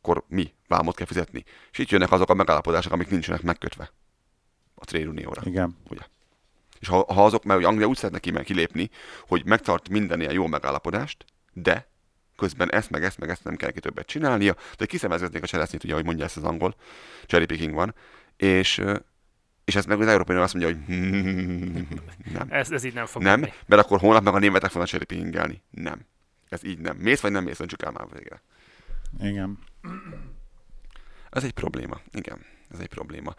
akkor mi? Vámot kell fizetni. És itt jönnek azok a megállapodások, amik nincsenek megkötve a Trade Unióra. Igen. Ugye? És ha azok, mert Anglia úgy szeretne kilépni, hogy megtart minden ilyen jó megállapodást, de közben ezt meg ezt nem kell ki többet csinálnia, de kiszemezgetnék a cseresznyét, ugye, ahogy mondja ezt az angol, cherry picking van, és ezt meg az Európai Unió azt mondja, hogy nem. Ez így nem fog menni. Nem, mert akkor holnap meg a németek fognak cherry pickingelni. Nem. Ez így nem. Mész vagy nem mész, öntsük el már végre. Igen. Ez egy probléma. Igen, ez egy probléma.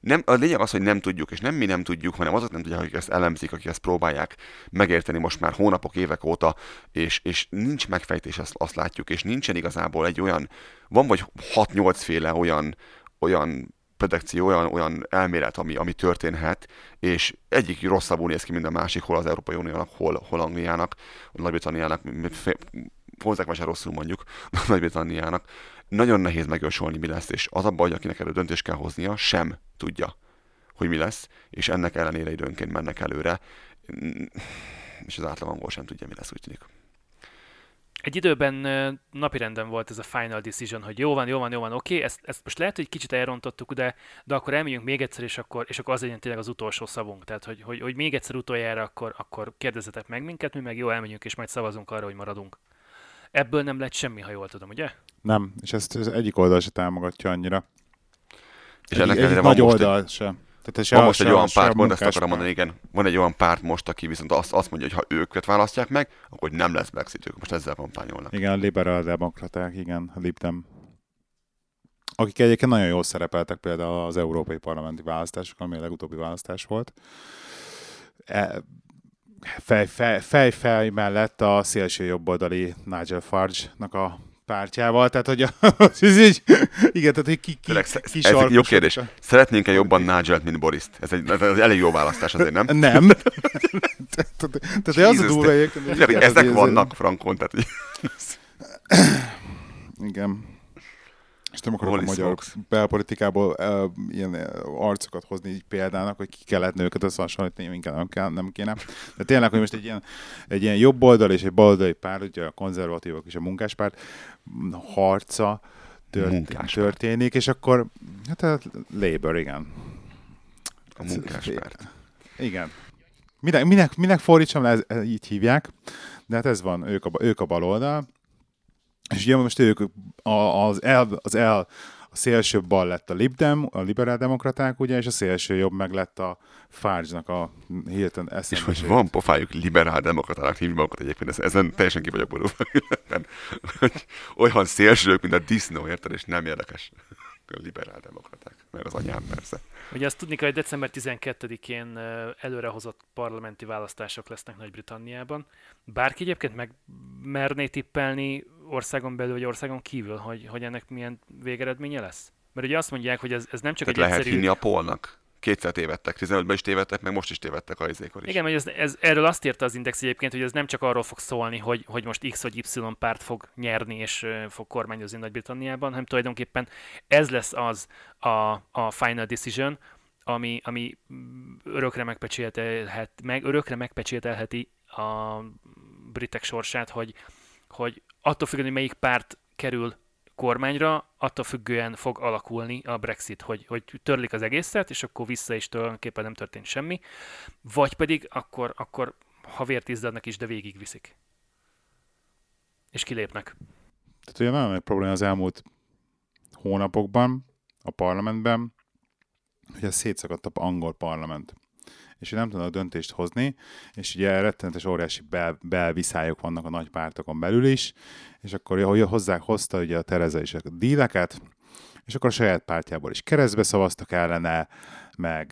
Nem, a lényeg az, hogy nem tudjuk, és nem mi nem tudjuk, hanem azok nem tudják, akik ezt elemzik, akik ezt próbálják megérteni most már hónapok, évek óta, és nincs megfejtés, azt látjuk, és nincsen igazából egy olyan, van vagy 6-8 féle olyan predikció, olyan elmélet, ami történhet, és egyik rosszabbul néz ki, mint a másik, hol az Európai Uniónak, hol Angliának, Nagy-Britanniának, hozzák már rosszul mondjuk, Nagy-Britanniának. Nagyon nehéz megjósolni, mi lesz, és az a baj, akinek előtt döntést kell hoznia, sem tudja, hogy mi lesz, és ennek ellenére időnként mennek előre, és az átlag angol sem tudja, mi lesz, úgy tűnik. Egy időben napirenden volt ez a final decision, hogy jó van, oké, ezt most lehet, hogy kicsit elrontottuk, de akkor elmegyünk még egyszer, és akkor az legyen tényleg az utolsó szavunk. Tehát, hogy még egyszer utoljára, akkor kérdezzetek meg minket, mi meg jó, elmegyünk, és majd szavazunk arra, hogy maradunk. Ebből nem lett semmi, ha jól tudom, ugye? Nem, és ezt az egyik oldal se támogatja annyira. És ennek egy nagy oldal egy... se. Tehát van most egy olyan párt, pont ezt akarom mondani, igen. Van egy olyan párt most, aki viszont azt mondja, hogy ha őket választják meg, akkor nem lesz Brexit, ők most ezzel kampányolnak. Igen, a liberál demokraták, igen, a Lib Dem. Akik egyébként nagyon jól szerepeltek például az európai parlamenti választásokon, ami a legutóbbi választás volt. Fej mellett a szélső jobboldali Nigel Farage-nak a pártjával, tehát hogy ez így, igen, tehát hogy ki sarkos. Ez jó kérdés. Szeretnénk-e jobban Nigelt, mint Borist? Ez elég jó választás azért, nem? Nem. Tehát az a durva egyébként. Ezek vannak frankon, tehát igen. És nem akarok a magyar belpolitikából ilyen arcokat hozni így példának, hogy ki kellett őket összehasonlítani, inkább nem kéne. De tényleg, hogy most egy ilyen jobb oldal és egy baloldali párt, ugye a konzervatívok és a munkáspárt harca történik, és akkor hát a Labour, igen. A munkáspárt. Igen. Minek fordítsam le, ez így hívják, de hát ez van, ők a baloldal. És ugye most ők a szélső bal lett a liberál demokraták, ugye, és a szélső jobb meg lett a Farage-nak a hirtelen eszembe. És hogy van pofájuk liberál demokratának hívni magukat egyébként, ezen teljesen ki vagyok borulva. Olyan szélsők, mint a disznó, érted, és nem érdekes. A liberál demokraták, mert az anyám persze. Ugye azt tudni kell, hogy december 12-én előrehozott parlamenti választások lesznek Nagy-Britanniában. Bárki egyébként megmerné tippelni, országon belül vagy országon kívül, hogy ennek milyen végeredménye lesz? Mert ugye azt mondják, hogy ez nem csak egy egyszerű... Lehet hinni a polnak. Kétszer tévedtek, 15-ben is tévedtek, meg most is tévedtek a izékor is. Igen, mert erről azt írta az Index egyébként, hogy ez nem csak arról fog szólni, hogy most X vagy Y párt fog nyerni és fog kormányozni Nagy-Britanniában, hanem tulajdonképpen ez lesz az a final decision, ami örökre megpecsételheti a britek sorsát, hogy attól függően, hogy melyik párt kerül kormányra, attól függően fog alakulni a Brexit, hogy törlik az egészet, és akkor vissza is tulajdonképpen nem történt semmi, vagy pedig akkor ha vért izzadnak is, de végigviszik. És kilépnek. Tehát ugye nagyon nagy probléma az elmúlt hónapokban a parlamentben, hogy szétszakadt a angol parlament. És nem tudnak döntést hozni, és ugye rettenetes óriási belviszályok vannak a nagy pártokon belül is, és akkor hozta ugye a Theresa is a díleket, és akkor a saját pártjából is keresztbe szavaztak ellene, meg.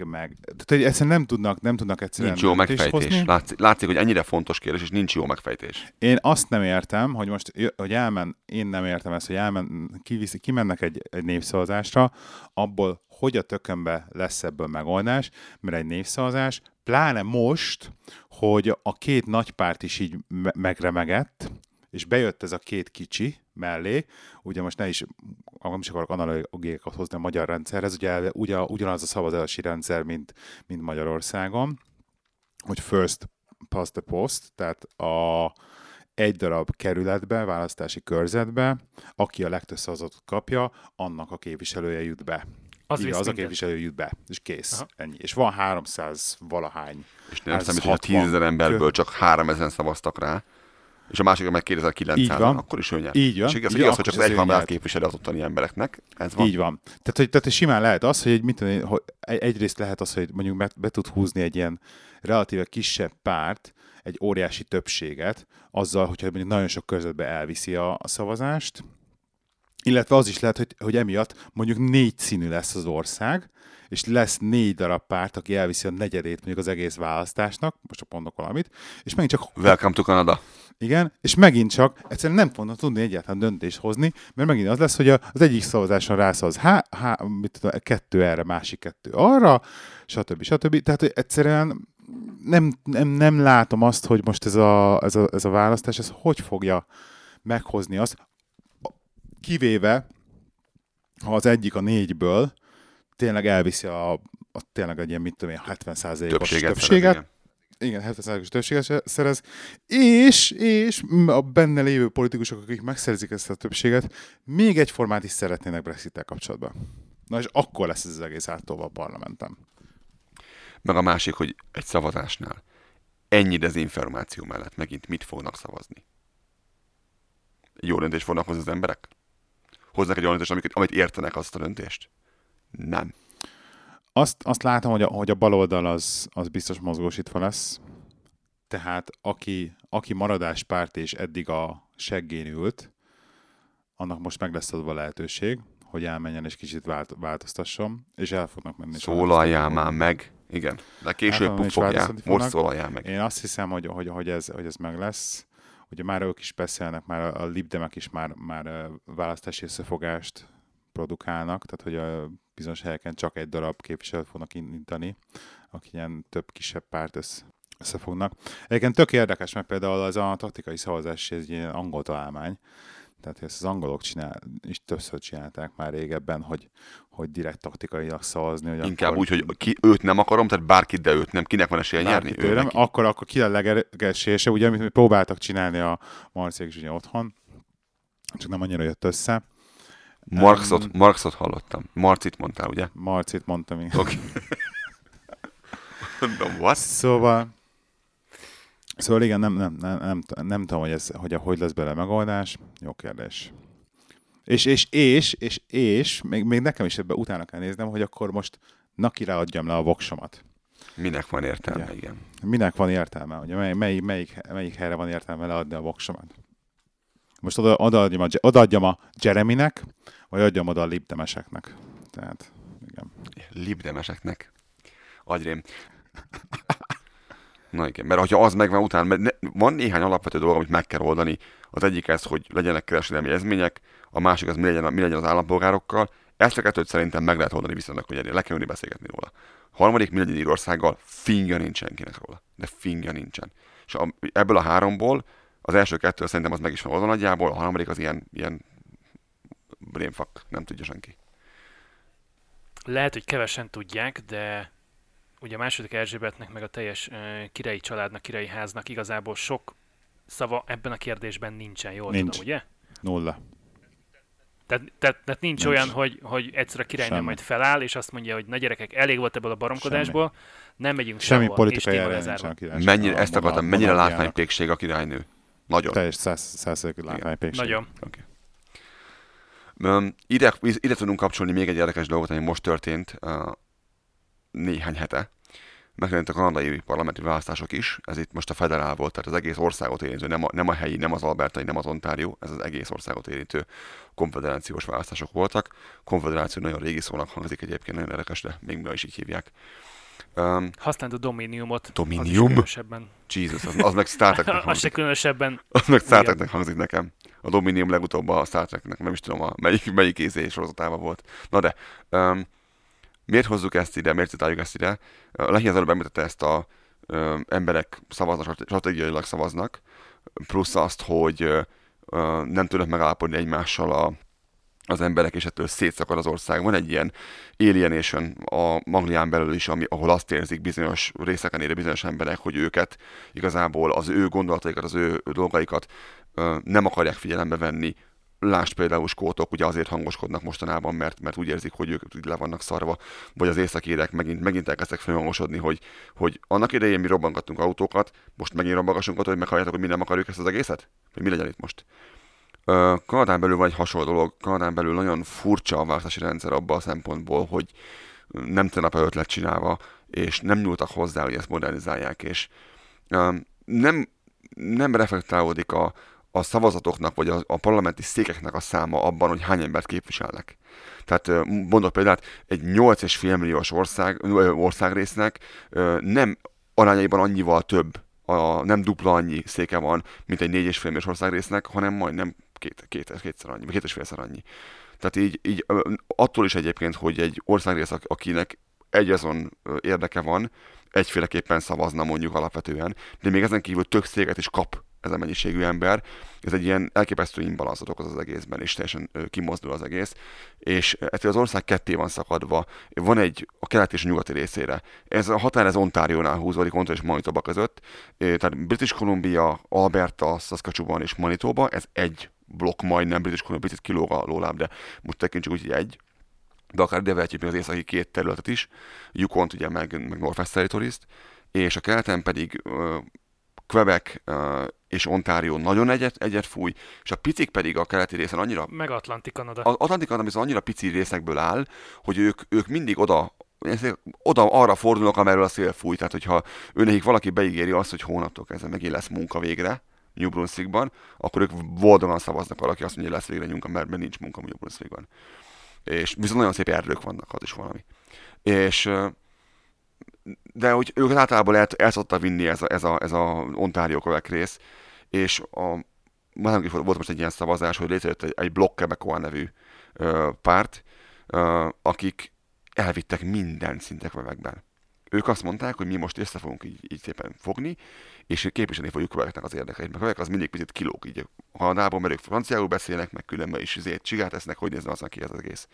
Tehát egyszerűen nem tudnak egyszerűen döntést hozni. Nincs jó megfejtés. Látszik, hogy ennyire fontos kérdés, és nincs jó megfejtés. Én azt nem értem, hogy most, kimennek egy népszavazásra, abból hogy a tökönbe lesz ebből megoldás, mert egy népszavazás, pláne most, hogy a két nagypárt is így megremegett, és bejött ez a két kicsi mellé, ugye most nem is akarok analógiákat hozni a magyar rendszerhez, ugye ugyanaz a szavazási rendszer, mint Magyarországon, hogy first past the post, tehát egy darab kerületbe, választási körzetbe, aki a legtöbb szavazatot kapja, annak a képviselője jut be. Az a képviselő jut be, és kész. Aha. Ennyi. És van 300 valahány. És nem számít, hogy a 10 000 emberből csak 3000 szavaztak rá, és a másik meg 2900-an, akkor is ő nyer. Így van. És igaz, hogy csak az egy kamerát képviseli az ottani embereknek. Ez van. Így van. Tehát simán lehet az, hogy egyrészt lehet az, hogy mondjuk be tud húzni egy ilyen relatíve kisebb párt, egy óriási többséget, azzal, hogyha mondjuk nagyon sok körzetbe elviszi a szavazást, illetve az is lehet, hogy emiatt mondjuk 4 színű lesz az ország, és lesz 4 darab párt, aki elviszi a negyedét mondjuk az egész választásnak, most csak mondok valamit, és megint csak... Welcome to Canada. Igen, és megint csak egyszerűen nem fognak tudni egyáltalán döntést hozni, mert megint az lesz, hogy az egyik szavazáson rászavaz kettő erre, másik kettő arra, stb. Tehát egyszerűen nem látom azt, hogy most ez a választás, ez hogy fogja meghozni azt, kivéve, ha az egyik a 4-ből tényleg elviszi tényleg egy ilyen, 70%-os többséget. Igen, 70%-os többséget szerez, és a benne lévő politikusok, akik megszerzik ezt a többséget, még egy formát is szeretnének Brexittel kapcsolatban. Na és akkor lesz ez az egész áttolva a parlamenten. Meg a másik, hogy egy szavazásnál ennyi dezinformáció mellett megint mit fognak szavazni? Jó döntést fognak hozni az emberek? Hoznak egy olyan döntést, amit értenek azt a döntést? Nem. Azt látom, hogy a baloldal az biztos mozgósítva lesz. Tehát aki maradáspárt és eddig a seggén ült, annak most meg lesz adva lehetőség, hogy elmenjen és kicsit változtasson, és el fognak menni. Szólaljál már meg! Igen, de később fogjál, most szólaljál meg. Én azt hiszem, hogy ez meg lesz. Ugye már ők is beszélnek, már a libdemek is már választási összefogást produkálnak, tehát hogy a bizonyos helyeken csak egy darab képviselőt fognak indítani, aki ilyen több kisebb párt összefognak. Egyébként tök érdekes, mert például az a taktikai szavazás egy ilyen angol találmány, tehát ezt az angolok is többször csinálták már régebben, hogy direkt taktikailag szavazni. Hogy inkább akkor... úgy, hogy őt nem akarom, tehát bárkit, de őt nem. Kinek van esélye nyerni? Tőlem, akkor ki a legesélyese, ugye, amit próbáltak csinálni a Marciék is ugye otthon, csak nem annyira jött össze. Marxot hallottam. Marcit mondtál, ugye? Marcit mondtam, igen. Okay. Szóval igen, nem tudom, hogy hogy lesz bele megoldás. Jó kérdés. És még nekem is ebben utána kell néznem, hogy akkor most nakira adjam le a voksomat. Minek van értelme, ugye? Igen. Minek van értelme, ugye? Melyik helyre van értelme leadni a voksomat? Most odaadjam a Jeremynek, vagy adjam oda a libdemeseknek. Tehát, igen. Libdemeseknek? Adj rém. Na igen, mert ha az megvan utána, mert van néhány alapvető dolog, amit meg kell oldani. Az egyik ez, hogy legyenek kereskedelmi egyezmények, a másik az, mi legyen az állampolgárokkal. Ezt a kettőt szerintem meg lehet oldani viszonylag, hogy le kell ülni beszélgetni róla. A harmadik, mi legyen Írországgal, finja nincs senkinek róla. De finja nincsen. És ebből a háromból az első kettő szerintem az meg is van oldva nagyjából, a harmadik az ilyen brainfuck, nem tudja senki. Lehet, hogy kevesen tudják, de ugye a második Erzsébetnek meg a teljes királyi családnak, királyi háznak igazából sok szava ebben a kérdésben nincsen, jól tudom, ugye? Nulla. Tehát nincs olyan, hogy egyszer a királynő majd feláll, és azt mondja, hogy na gyerekek, elég volt ebből a baromkodásból, nem megyünk semmi sehol, és téma lezárva. Ezt akartam, mennyire látványpékség a királynő? Nagyon. Teljes 100%-os látványpékség. Nagyon. Okay. Ide tudunk kapcsolni még egy érdekes dolgot, ami most történt néhány hete. Megjelent a kanadai parlamenti választások is, ez itt most a federál volt, tehát az egész országot érintő, nem a helyi, nem az albertai, nem az Ontario, ez az egész országot érintő konfederációs választások voltak. Konfederáció nagyon régi szónak hangzik egyébként, nagyon érdekes, de még mi is így hívják. Használd a Dominiumot. Dominium? Jesus, az meg Star Treknek hangzik. Az se különösebben. Az meg Star Treknek hangzik nekem. A Dominium legutóbb a Star Treknek, nem is tudom, melyik ézé sorozatában volt. Na de, miért hozzuk ezt ide, miért citáljuk ezt ide? Lehi az előbb említette ezt a emberek szavaznak, stratégiailag szavaznak, plusz azt, hogy nem tudnak megállapodni egymással az emberek, és ettől szétszakad az ország. Van egy ilyen alienation a Anglián belül is, ahol azt érzik bizonyos részeken érő bizonyos emberek, hogy őket igazából az ő gondolataikat, az ő dolgaikat nem akarják figyelembe venni. Lásd például skótok, ugye azért hangoskodnak mostanában, mert úgy érzik, hogy ők le vannak szarva, vagy az északírek megint elkezdtek felhangosodni, hogy annak idején mi robbangattunk autókat, most megint robbangassunk autókat, hogy meghalljátok, hogy mi nem akarjuk ezt az egészet? Hogy mi legyen itt most? Kanadán belül van egy hasonló dolog, Kanadán belül nagyon furcsa a választási rendszer abban a szempontból, hogy nem tegnap előtt lett csinálva, és nem nyúltak hozzá, hogy ezt modernizálják, és nem reflektálódik a szavazatoknak, vagy a parlamenti székeknek a száma abban, hogy hány embert képviselnek. Tehát mondok például, egy 8,5 milliós országrésznek nem arányaiban annyival több, nem dupla annyi széke van, mint egy 4,5 milliós országrésznek, hanem majdnem kétszer annyi, vagy 2,5-szer annyi. Tehát így attól is egyébként, hogy egy országrész, akinek egyazon érdeke van, egyféleképpen szavazna mondjuk alapvetően, de még ezen kívül több széket is kap ez a mennyiségű ember, ez egy ilyen elképesztő imbalanszot okoz az egészben, és teljesen kimozdul az egész, és ettől az ország ketté van szakadva, van egy a kelet és a nyugati részére. Ez a határ az Ontáriónál húzódik, Ontario és Manitoba között, tehát British Columbia, Alberta, Saskatchewan és Manitoba, ez egy blokk majdnem, British Columbia, picit kilóg a lóláb, de most tekintsük úgy, hogy egy, de akár idevehetjük még az északi két területet is, Yukont ugye meg Northwest Territories-t, és a keleten pedig Quebec és Ontario nagyon egyet fúj, és a picik pedig a keleti részen annyira... Meg Atlantik-Kanada. Az Atlantik-Kanada viszont annyira pici részekből áll, hogy ők mindig arra fordulnak, amerről a szél fúj. Tehát, hogyha őnekik valaki beígéri azt, hogy hónaptól kezdve megint lesz munka végre New Brunswickban, akkor ők boldogan szavaznak arra, aki azt mondja, hogy lesz végre munka, mert nincs munka New Brunswickban. És viszont nagyon szép erdők vannak, az is valami. És... de hogy őket általában el szokta vinni ez a Ontario-Quebec rész, és volt most egy ilyen szavazás, hogy létrejött egy Bloc Québécois nevű párt, akik elvittek minden szinten Quebecben. Ők azt mondták, hogy mi most össze fogunk így szépen fogni, és képviselni fogjuk Quebecnek az érdekeit, mert Quebec az mindig picit kilóg így Kanadából, mert ők franciául beszélnek, meg különben is csigát esznek, hogy nézzen aznak ki ez az egész.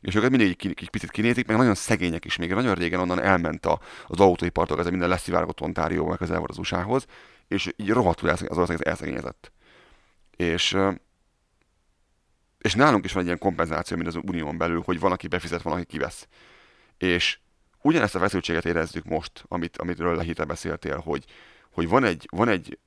És őket mindig egy picit kinézik, meg nagyon szegények is még. Nagyon régen onnan elment az autóipartól, ez minden leszivárgott Ontárióval, meg közel volt az USA-hoz, és így rohadtul az ország elszegényezett. És nálunk is van egy ilyen kompenzáció, mint az unión belül, hogy van, aki befizet, van, aki kivesz. És ugyanezt a feszültséget érezzük most, amitről Lehite beszéltél, hogy van egy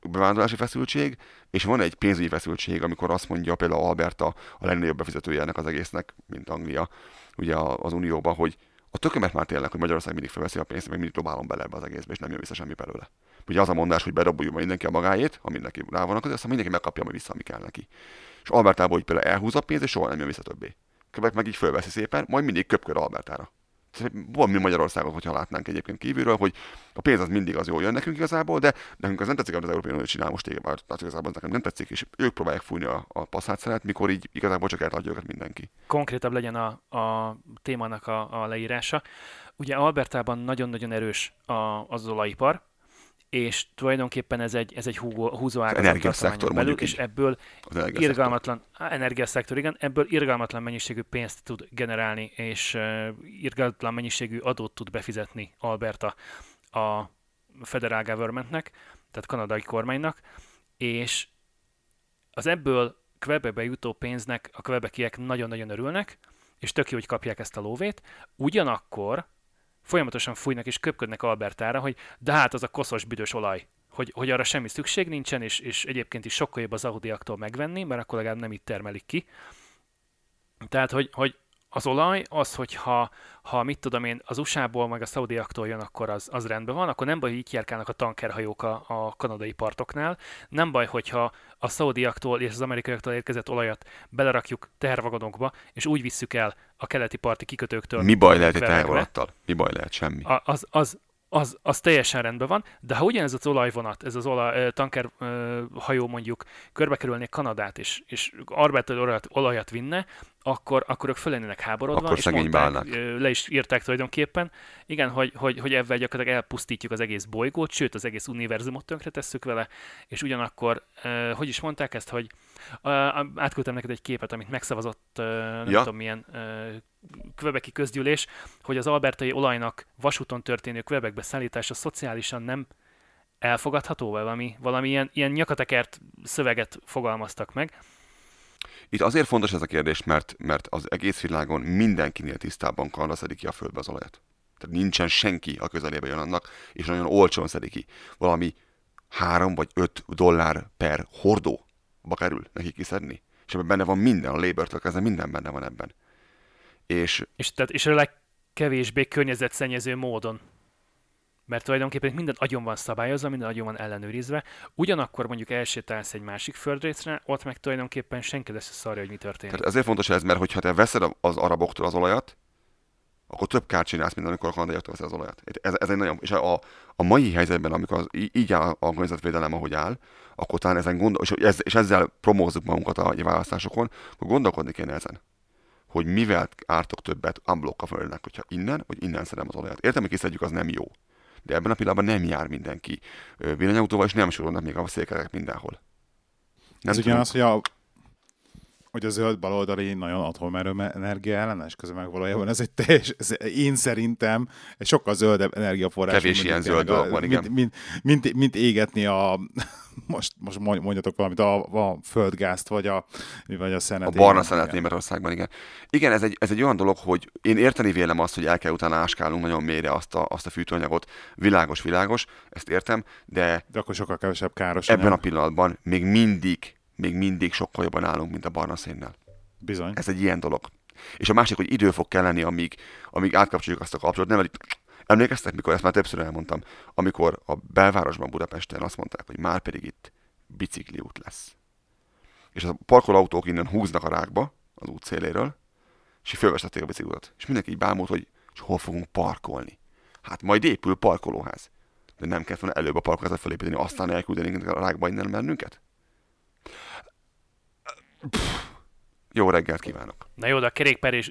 bevándorlási feszültség, és van egy pénzügyi feszültség, amikor azt mondja például Alberta, a legnagyobb befizetője ennek az egésznek, mint Anglia, ugye az Unióban, hogy a tökömet már tényleg, hogy Magyarország mindig felveszi a pénzt, meg mindig dobálom bele ebbe az egészbe, és nem jön vissza semmi belőle. Ugye az a mondás, hogy bedobuljon mindenki a magáét, ha mindenki rá van, akkor aztán mindenki megkapja majd vissza, ami kell neki. És Albertából így például elhúz a pénz, és soha nem jön vissza többé. Quebec meg így felveszi szépen, majd mindig köpköd Albertára. van mi Magyarországot, hogyha látnánk egyébként kívülről, hogy a pénz az mindig az jó jön nekünk igazából, de nekünk az nem tetszik, amit az Európai Unió csinál most már, tehát igazából nekem nem tetszik, és ők próbálják fújni a passzátszeret, mikor így igazából csak eltadja őket mindenki. Konkrétabb legyen a témának a leírása. Ugye Albertában nagyon-nagyon erős az olajipar, és tulajdonképpen ez egy húzó ágazat belül, és ebből irgalmatlan energiaszektor, igen, ebből irgalmatlan mennyiségű pénzt tud generálni, és irgalmatlan mennyiségű adót tud befizetni Alberta a federal governmentnek, tehát kanadai kormánynak, és az ebből Quebecbe jutó pénznek a quebeciek nagyon-nagyon örülnek, és tök jó, hogy kapják ezt a lóvét, ugyanakkor folyamatosan fújnak és köpködnek Albertára, hogy de hát az a koszos büdös olaj, hogy arra semmi szükség nincsen, és egyébként is sokkal jobb az audiaktól megvenni, mert akkor legalább nem itt termelik ki. Tehát, hogy az olaj az, hogyha mit tudom én, az USA-ból meg a szaudiaktól jön, akkor az rendben van, akkor nem baj, hogy így járkálnak a tankerhajók a kanadai partoknál, nem baj, hogyha a szaudiaktól és az amerikaiaktól érkezett olajat belerakjuk tehervagonokba, és úgy visszük el a keleti parti kikötőktől. Mi baj lehet egy tehervonattal? Mi baj lehet? Semmi. Az teljesen rendben van, de ha ugyanez az olajvonat, ez az tankerhajó mondjuk körbekerülné Kanadát, és Albertától olajat vinne, akkor ők fölennének háborodva, akkor és mondták, le is írták tulajdonképpen, igen, hogy ebben gyakorlatilag elpusztítjuk az egész bolygót, sőt, az egész univerzumot tönkretesszük vele, és ugyanakkor, hogy is mondták ezt, hogy átküldtem neked egy képet, amit megszavazott, tudom milyen quebeci közgyűlés, hogy az albertai olajnak vasúton történő Quebecbe szállítása szociálisan nem elfogadható, valami ilyen nyakatekert szöveget fogalmaztak meg. Itt azért fontos ez a kérdés, mert az egész világon mindenkinél tisztában Kanada szedik ki a földbe az olajat. Tehát nincsen senki a közelében jön annak, és nagyon olcsón szedik ki. Valami $3 vagy $5 per hordóba kerül neki kiszedni. És ebben benne van minden, a Labour-től kezdve minden benne van ebben. És a legkevésbé környezetszennyező módon. Mert tulajdonképpen minden agyon van szabályozva, minden agyon van ellenőrizve. Ugyanakkor mondjuk elsétálsz egy másik földrészre, ott meg tulajdonképpen senki lesz szarja, hogy mi történik. Tehát azért fontos ez, mert hogyha te veszed az araboktól az olajat, akkor több kárt csinálsz, mint amikor a kanadaiaktól veszed az olajat. Ez egy nagyon... És a mai helyzetben, amikor így áll a környezetvédelem, ahogy áll, akkor talán ezen és ezzel promózzuk magunkat a választásokon, akkor gondolkodni kéne ezen, hogy mivel ártok többet unblock a földnek, hogyha innen, hogy innen szedem az olajat. Értem, hogy kiszedjük, az nem jó. De ebben a pillanatban nem jár mindenki villanyautóval, és nem sorolnak még a székelyek mindenhol. Nem ez ugyanaz, hogy a zöld baloldali nagyon atomenergia ellenes, közben meg valójában ez egy teljes, én szerintem egy sokkal zöldebb energiaforrás. Kevés ilyen zöld dolog van, igen. Mint égetni a... Most mondjatok valamit, a földgázt, vagy a szenet. A barna szenet Németországban, igen. Igen, ez egy olyan dolog, hogy én érteni vélem azt, hogy el kell utána áskálnunk nagyon mélyre azt a fűtőanyagot. Világos, ezt értem, de akkor sokkal kevesebb káros. Ebben a pillanatban még mindig sokkal jobban állunk, mint a barna szénnel. Bizony. Ez egy ilyen dolog. És a másik, hogy idő fog kelleni, amíg átkapcsoljuk azt a kapcsolatot. Nem, emlékeztek, mikor ezt már többször elmondtam, amikor a belvárosban Budapesten azt mondták, hogy már pedig itt bicikliút lesz. És a parkolóautók innen húznak a rákba az út széléről, és fölvestették a bicikliutat. És mindenki így bámult, hogy és hol fogunk parkolni. Hát majd épül parkolóház. De nem kellett volna előbb a parkolóházat felépíteni, aztán elküldeni a rákba innen bennünket? Jó reggelt kívánok! Na jó, de a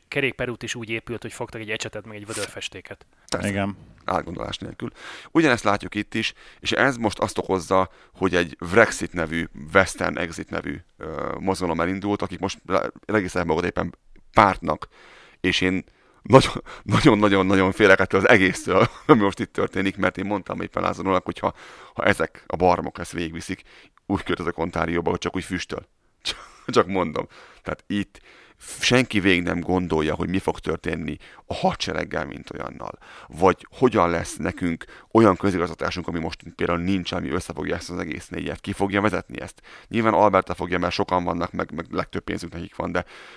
kerékperút is úgy épült, hogy fogtak egy ecsetet, meg egy vödörfestéket. Persze. Igen. Átgondolás nélkül. Ugyanezt látjuk itt is, és ez most azt okozza, hogy egy Brexit nevű, Western Exit nevű mozgalom elindult, akik most regisztrálják magad éppen pártnak, és én nagyon-nagyon félek ettől az egésztől, ami most itt történik, mert én mondtam éppen Lázadónak, hogy ha ezek a barmok ezt végigviszik, úgy költözök Ontárióba, hogy csak úgy füstöl. Csak mondom. Tehát itt senki végig nem gondolja, hogy mi fog történni a hadsereggel, mint olyannal. Vagy hogyan lesz nekünk olyan közigazgatásunk, ami most például nincs, ami összefogja ezt az egész négyet. Ki fogja vezetni ezt? Nyilván Alberta fogja, mert sokan vannak, meg legtöbb pénzünk nekik van,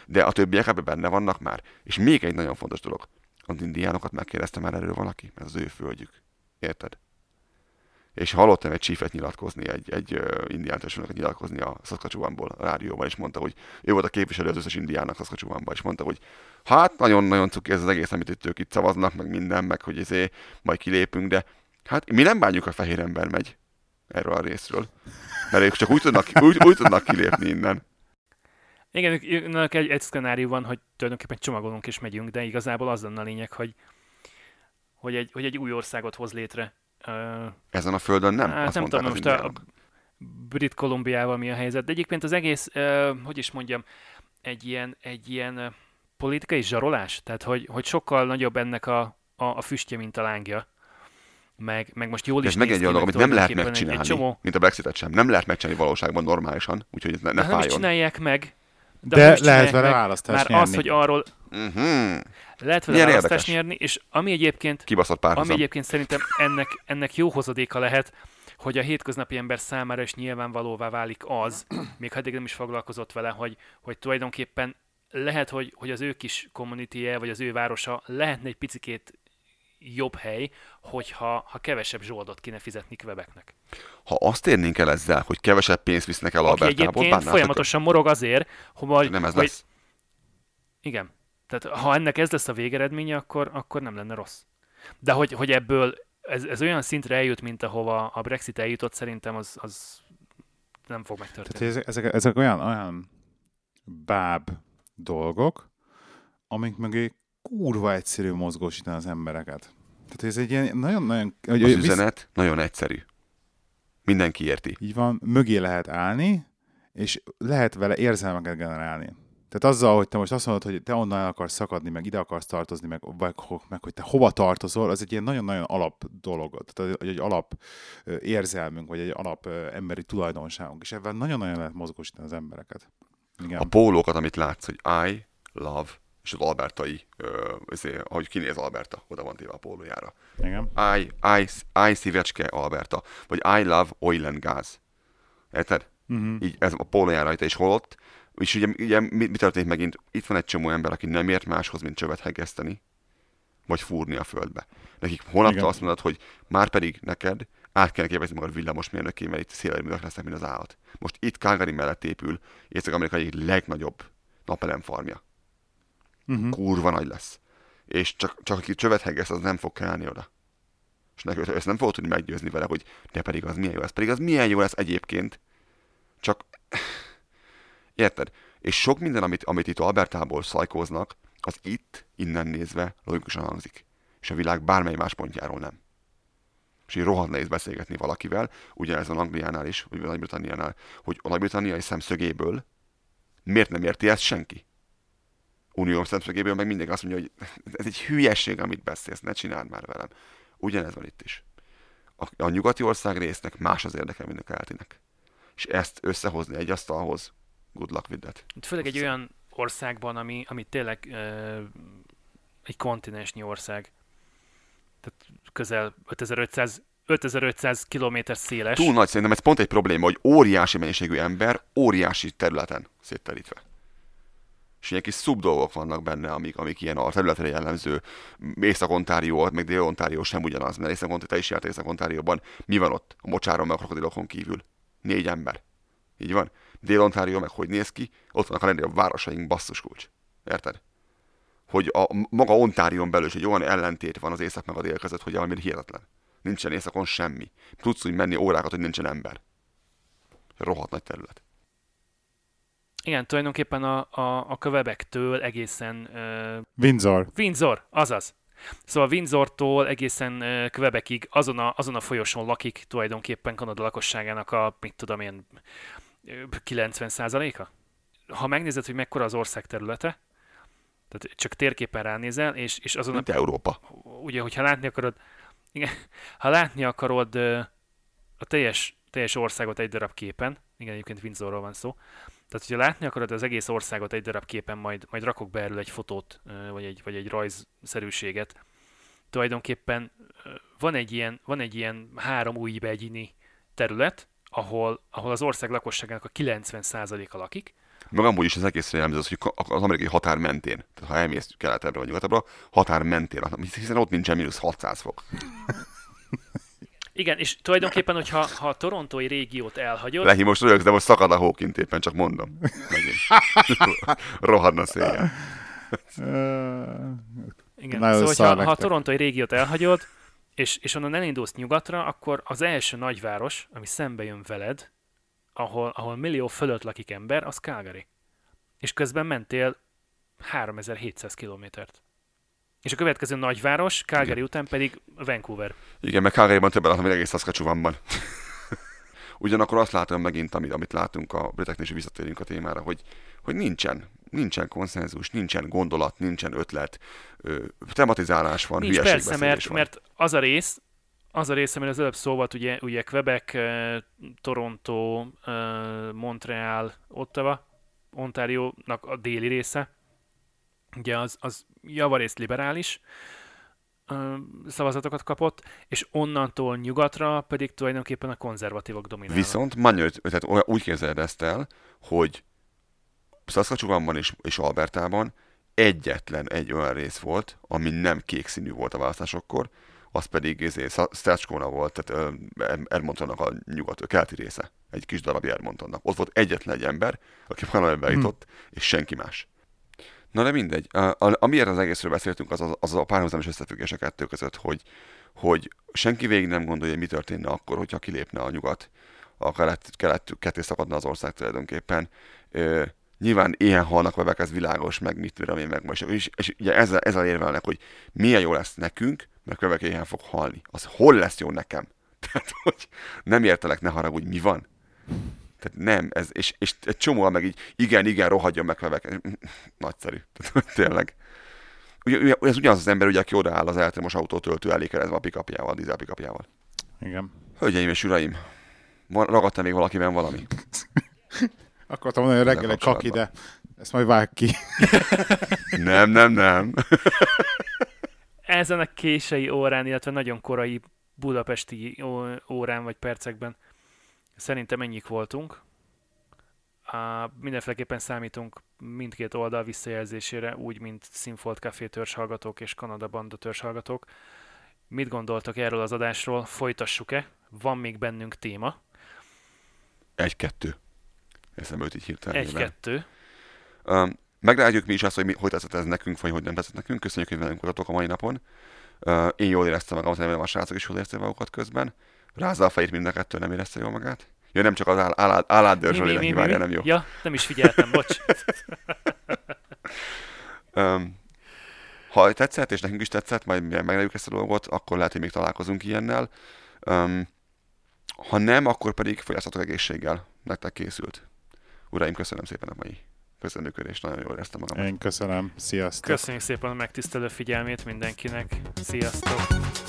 de a többiek ebben benne vannak már. És még egy nagyon fontos dolog. Az indiánokat megkérdezte már erről valaki? Ez az ő földjük. Érted? és hallottam egy csífet nyilatkozni, egy indián testvének nyilatkozni a Saskatchewanból a rádióban, és mondta, hogy ő volt a képviselő az összes indiánnak Saskatchewanban, és mondta, hogy hát nagyon-nagyon cuki ez az egész, amit itt ők itt szavaznak, meg minden, meg hogy ezért majd kilépünk, de hát mi nem bánjuk, a fehér ember megy erről a részről, mert ők csak úgy tudnak kilépni innen. Igen, egy szkenárió van, hogy tulajdonképpen csomagolunk és megyünk, de igazából az lenne a lényeg, hogy egy új országot hoz létre. Ezen a földön nem? Hát nem tudom, most a Brit Kolumbiával mi a helyzet. De egyébként az egész, hogy is mondjam, egy ilyen politikai zsarolás. Tehát, hogy sokkal nagyobb ennek a füstje, mint a lángja. Meg most jól is néz ki, amit nem lehet megcsinálni, egy csomó... mint a Brexitet sem. Nem lehet megcsinálni valóságban normálisan, úgyhogy ez ne fájjon. Nem is csinálják meg. De lehet vele választást nyerni. Már az, hogy arról... Uh-huh. Lehet vele választást nyerni, és ami egyébként... Kibaszott párhuzam. Ami egyébként szerintem ennek jó hozadéka lehet, hogy a hétköznapi ember számára is nyilvánvalóvá válik az, még ha eddig nem is foglalkozott vele, hogy tulajdonképpen lehet, hogy az ő kis community-je, vagy az ő városa lehetne egy picikét jobb hely, hogyha kevesebb zsoldot kéne fizetni Quebecnek. Ha azt érnénk el ezzel, hogy kevesebb pénzt visznek el Albertából, bánnátok? Egyébként folyamatosan morog azért, hogy... Nem ez lesz. Igen. Tehát ha ennek ez lesz a végeredménye, akkor nem lenne rossz. De hogy ebből ez olyan szintre eljut, mint ahova a Brexit eljutott, szerintem az nem fog megtörténni. Tehát ezek olyan báb dolgok, amik mögé kurva egyszerű mozgósítani az embereket. Tehát ez egy ilyen nagyon-nagyon... Az üzenet nagyon egyszerű. Mindenki érti. Így van, mögé lehet állni, és lehet vele érzelmeket generálni. Tehát azzal, hogy te most azt mondod, hogy te onnan el akarsz szakadni, meg ide akarsz tartozni, meg hogy te hova tartozol, az egy ilyen nagyon-nagyon alap dolog. Tehát egy alap érzelmünk, vagy egy alap emberi tulajdonságunk. És ebben nagyon-nagyon lehet mozgósítani az embereket. Igen. A pólókat, amit látsz, hogy I love, és az albertai, ahogy kinéz Alberta, oda van téve a pólójára. Igen. I szívecske Alberta, vagy I love oil and gas. Érted? Uh-huh. Így ez a pólójára rajta is holott. És ugye mi történik megint? Itt van egy csomó ember, aki nem ért máshoz, mint csövet hegeszteni, vagy fúrni a földbe. Nekik holnaptól azt mondod, hogy már pedig neked át kell képezni magad villamosmérnöké, mert itt szélerőművek lesznek, mint az állat. Most itt Calgary mellett épül Észak-Amerika egyik legnagyobb napelemfarmja. Uh-huh. Kurva nagy lesz. És csak aki csövet hegeszt, az nem fog kelni oda. És ezt nem fogod tudni meggyőzni vele, hogy de pedig az milyen jó lesz. Pedig az milyen jó lesz egyébként. Csak... Érted? És sok minden, amit itt Albertából szajkóznak, az itt, innen nézve logikusan hangzik. És a világ bármely más pontjáról nem. És így rohadt nehéz beszélgetni valakivel, ugyanez van Angliánál is, vagy Nagy-Britanniánál, hogy a nagy-britanniai szemszögéből miért nem érti ezt senki? Unió szemszögéből meg mindenki azt mondja, hogy ez egy hülyeség, amit beszélsz, ne csináld már velem. Ugyanez van itt is. A nyugati ország résznek más az érdeke, mint a keletinek. És ezt összehozni egy asztalhoz, good luck with that. Főleg egy olyan országban, ami tényleg egy kontinensnyi ország. Tehát közel 5500 kilométer széles. Túl nagy, szerintem ez pont egy probléma, hogy óriási mennyiségű ember, óriási területen szétterítve. És ilyen kis szubdolgok vannak benne, amik ilyen a területre jellemző. Észak-Ontárió, meg Dél-Ontárió sem ugyanaz, mert te is jártál Észak-Ontárióban. Mi van ott? A mocsáron, meg a krokodilokon kívül. 4 ember. Így van? Dél-Ontárió meg hogy néz ki? Ott vannak a legnagyobb városaink, basszus kulcs. Érted? Hogy a maga Ontárión belül is egy olyan ellentét van az észak meg a dél között, hogy valami hihetetlen. Nincsen északon semmi. Tudsz úgy menni órákat, hogy nincsen ember. Rohadt nagy terület. Igen, tulajdonképpen a Quebec-től egészen... Windsor, azaz. Szóval Windsortól egészen Quebecig azon a folyoson lakik tulajdonképpen Kanada lakosságának a, mit tudom én, 90%-a? Ha megnézed, hogy mekkora az ország területe, tehát csak térképen ránézel, és azon... Mint Európa. Ugye, hogyha látni akarod... Igen, ha látni akarod a teljes országot egy darab képen, igen, egyébként Windsorról van szó, tehát, hogyha látni akarod az egész országot egy darab képen, majd rakok be erről egy fotót, vagy egy rajzszerűséget. Tulajdonképpen van egy ilyen 3 új begyini terület, ahol az ország lakosságának a 90%-a lakik. Meg amúgy is az egészre jellemző az, hogy az amerikai határ mentén, tehát ha elmész keletebbre vagy nyugatabbra, határ mentén, hiszen ott nincsen mínusz 600 fok. Igen, és tulajdonképpen, hogyha a torontói régiót elhagyod... Lehi, most rögz, de most szakad a hókint éppen, csak mondom. Rohadna széjjel. Igen, szóval, ha a torontói régiót elhagyod, és onnan elindulsz nyugatra, akkor az első nagyváros, ami szembe jön veled, ahol millió fölött lakik ember, az Calgary. És közben mentél 3700 kilométert. És a következő nagyváros, Calgary igen. után pedig Vancouver. Igen, meg Calgaryban többen látom, hogy egész Saskatchewanban. Ugyanakkor azt látom megint, amit látunk a briteknél, és visszatérünk a témára, hogy nincsen konszenzus, nincsen gondolat, nincsen ötlet, tematizálás van, hülyeségbeszélés van. Nincs persze, mert az a rész, amire az előbb szólt, ugye Quebec, Toronto, Montreal, Ottawa, Ontáriónak a déli része, ugye az javarészt liberális szavazatokat kapott, és onnantól nyugatra pedig tulajdonképpen a konzervatívok dominálnak. Viszont tehát úgy képzeld ezt el, hogy Saskatchewanban és Albertában egyetlen egy olyan rész volt, ami nem kék színű volt a választásokkor, az pedig Stratchcona volt, tehát Edmontonnak a keleti része, egy kis darab Edmontonnak. Ott volt egyetlen egy ember, aki parlamentbe jutott, és senki más. Na de mindegy. Amiért az egészről beszéltünk, az a párhuzamos összefüggés a kettő között, hogy senki végig nem gondolja, hogy mi történne akkor, hogyha kilépne a nyugat, a kelet ketté szakadna az ország tulajdonképpen. Nyilván éhen halnak bebek, ez világos, meg mit tudom én, meg most. És ugye ezzel érvelnek, hogy milyen jó lesz nekünk, mert bebek éhen fog halni. Az hol lesz jó nekem? Tehát, hogy nem értelek, ne haragudj, mi van? Tehát nem, és egy csomóan meg így, igen, rohadjon meg Quebec. Nagyszerű, tehát tényleg. Ugye, ez ugyanaz az ember, ugye, aki odaáll az elektromos autótöltő elé kerezve a pikapjával, a dízel pikapjával. Igen. Hölgyeim és uraim, ragadtam még valakiben valami? Akartam mondani, hogy reggel egy kaki, de ezt majd vágj ki. Nem. Ezen a késői órán, illetve nagyon korai budapesti órán vagy percekben szerintem ennyik voltunk. Mindenféleképpen számítunk mindkét oldal visszajelzésére, úgy, mint Sinfold Café törzshallgatók és Kanada Banda törzshallgatók. Mit gondoltok erről az adásról? Folytassuk-e? Van még bennünk téma? 1-2. Eszembe jut így hirtelen. 1-2. Meglátjuk mi is azt, hogy hogy tetszett ez nekünk, vagy hogy nem tetszett nekünk. Köszönjük, hogy velünk voltatok a mai napon. Én jól éreztem magam, remélem a srácok is jól érezték magukat közben. Rázza a fejét mind a kettő, nem érezte jól magát? Ja, nem csak az állátdörzsölének hibája, nem jó. Ja, nem is figyeltem, bocs. Ha tetszett, és nekünk is tetszett, majd meglejük ezt a dolgot, akkor lehet, hogy még találkozunk ilyennel. Ha nem, akkor pedig fogyasztatok egészséggel. Nektek készült. Uraim, köszönöm szépen a mai köszönőkörést, nagyon jól éreztem magam. Én köszönöm, sziasztok. Köszönjük szépen a megtisztelő figyelmét mindenkinek. Sziasztok.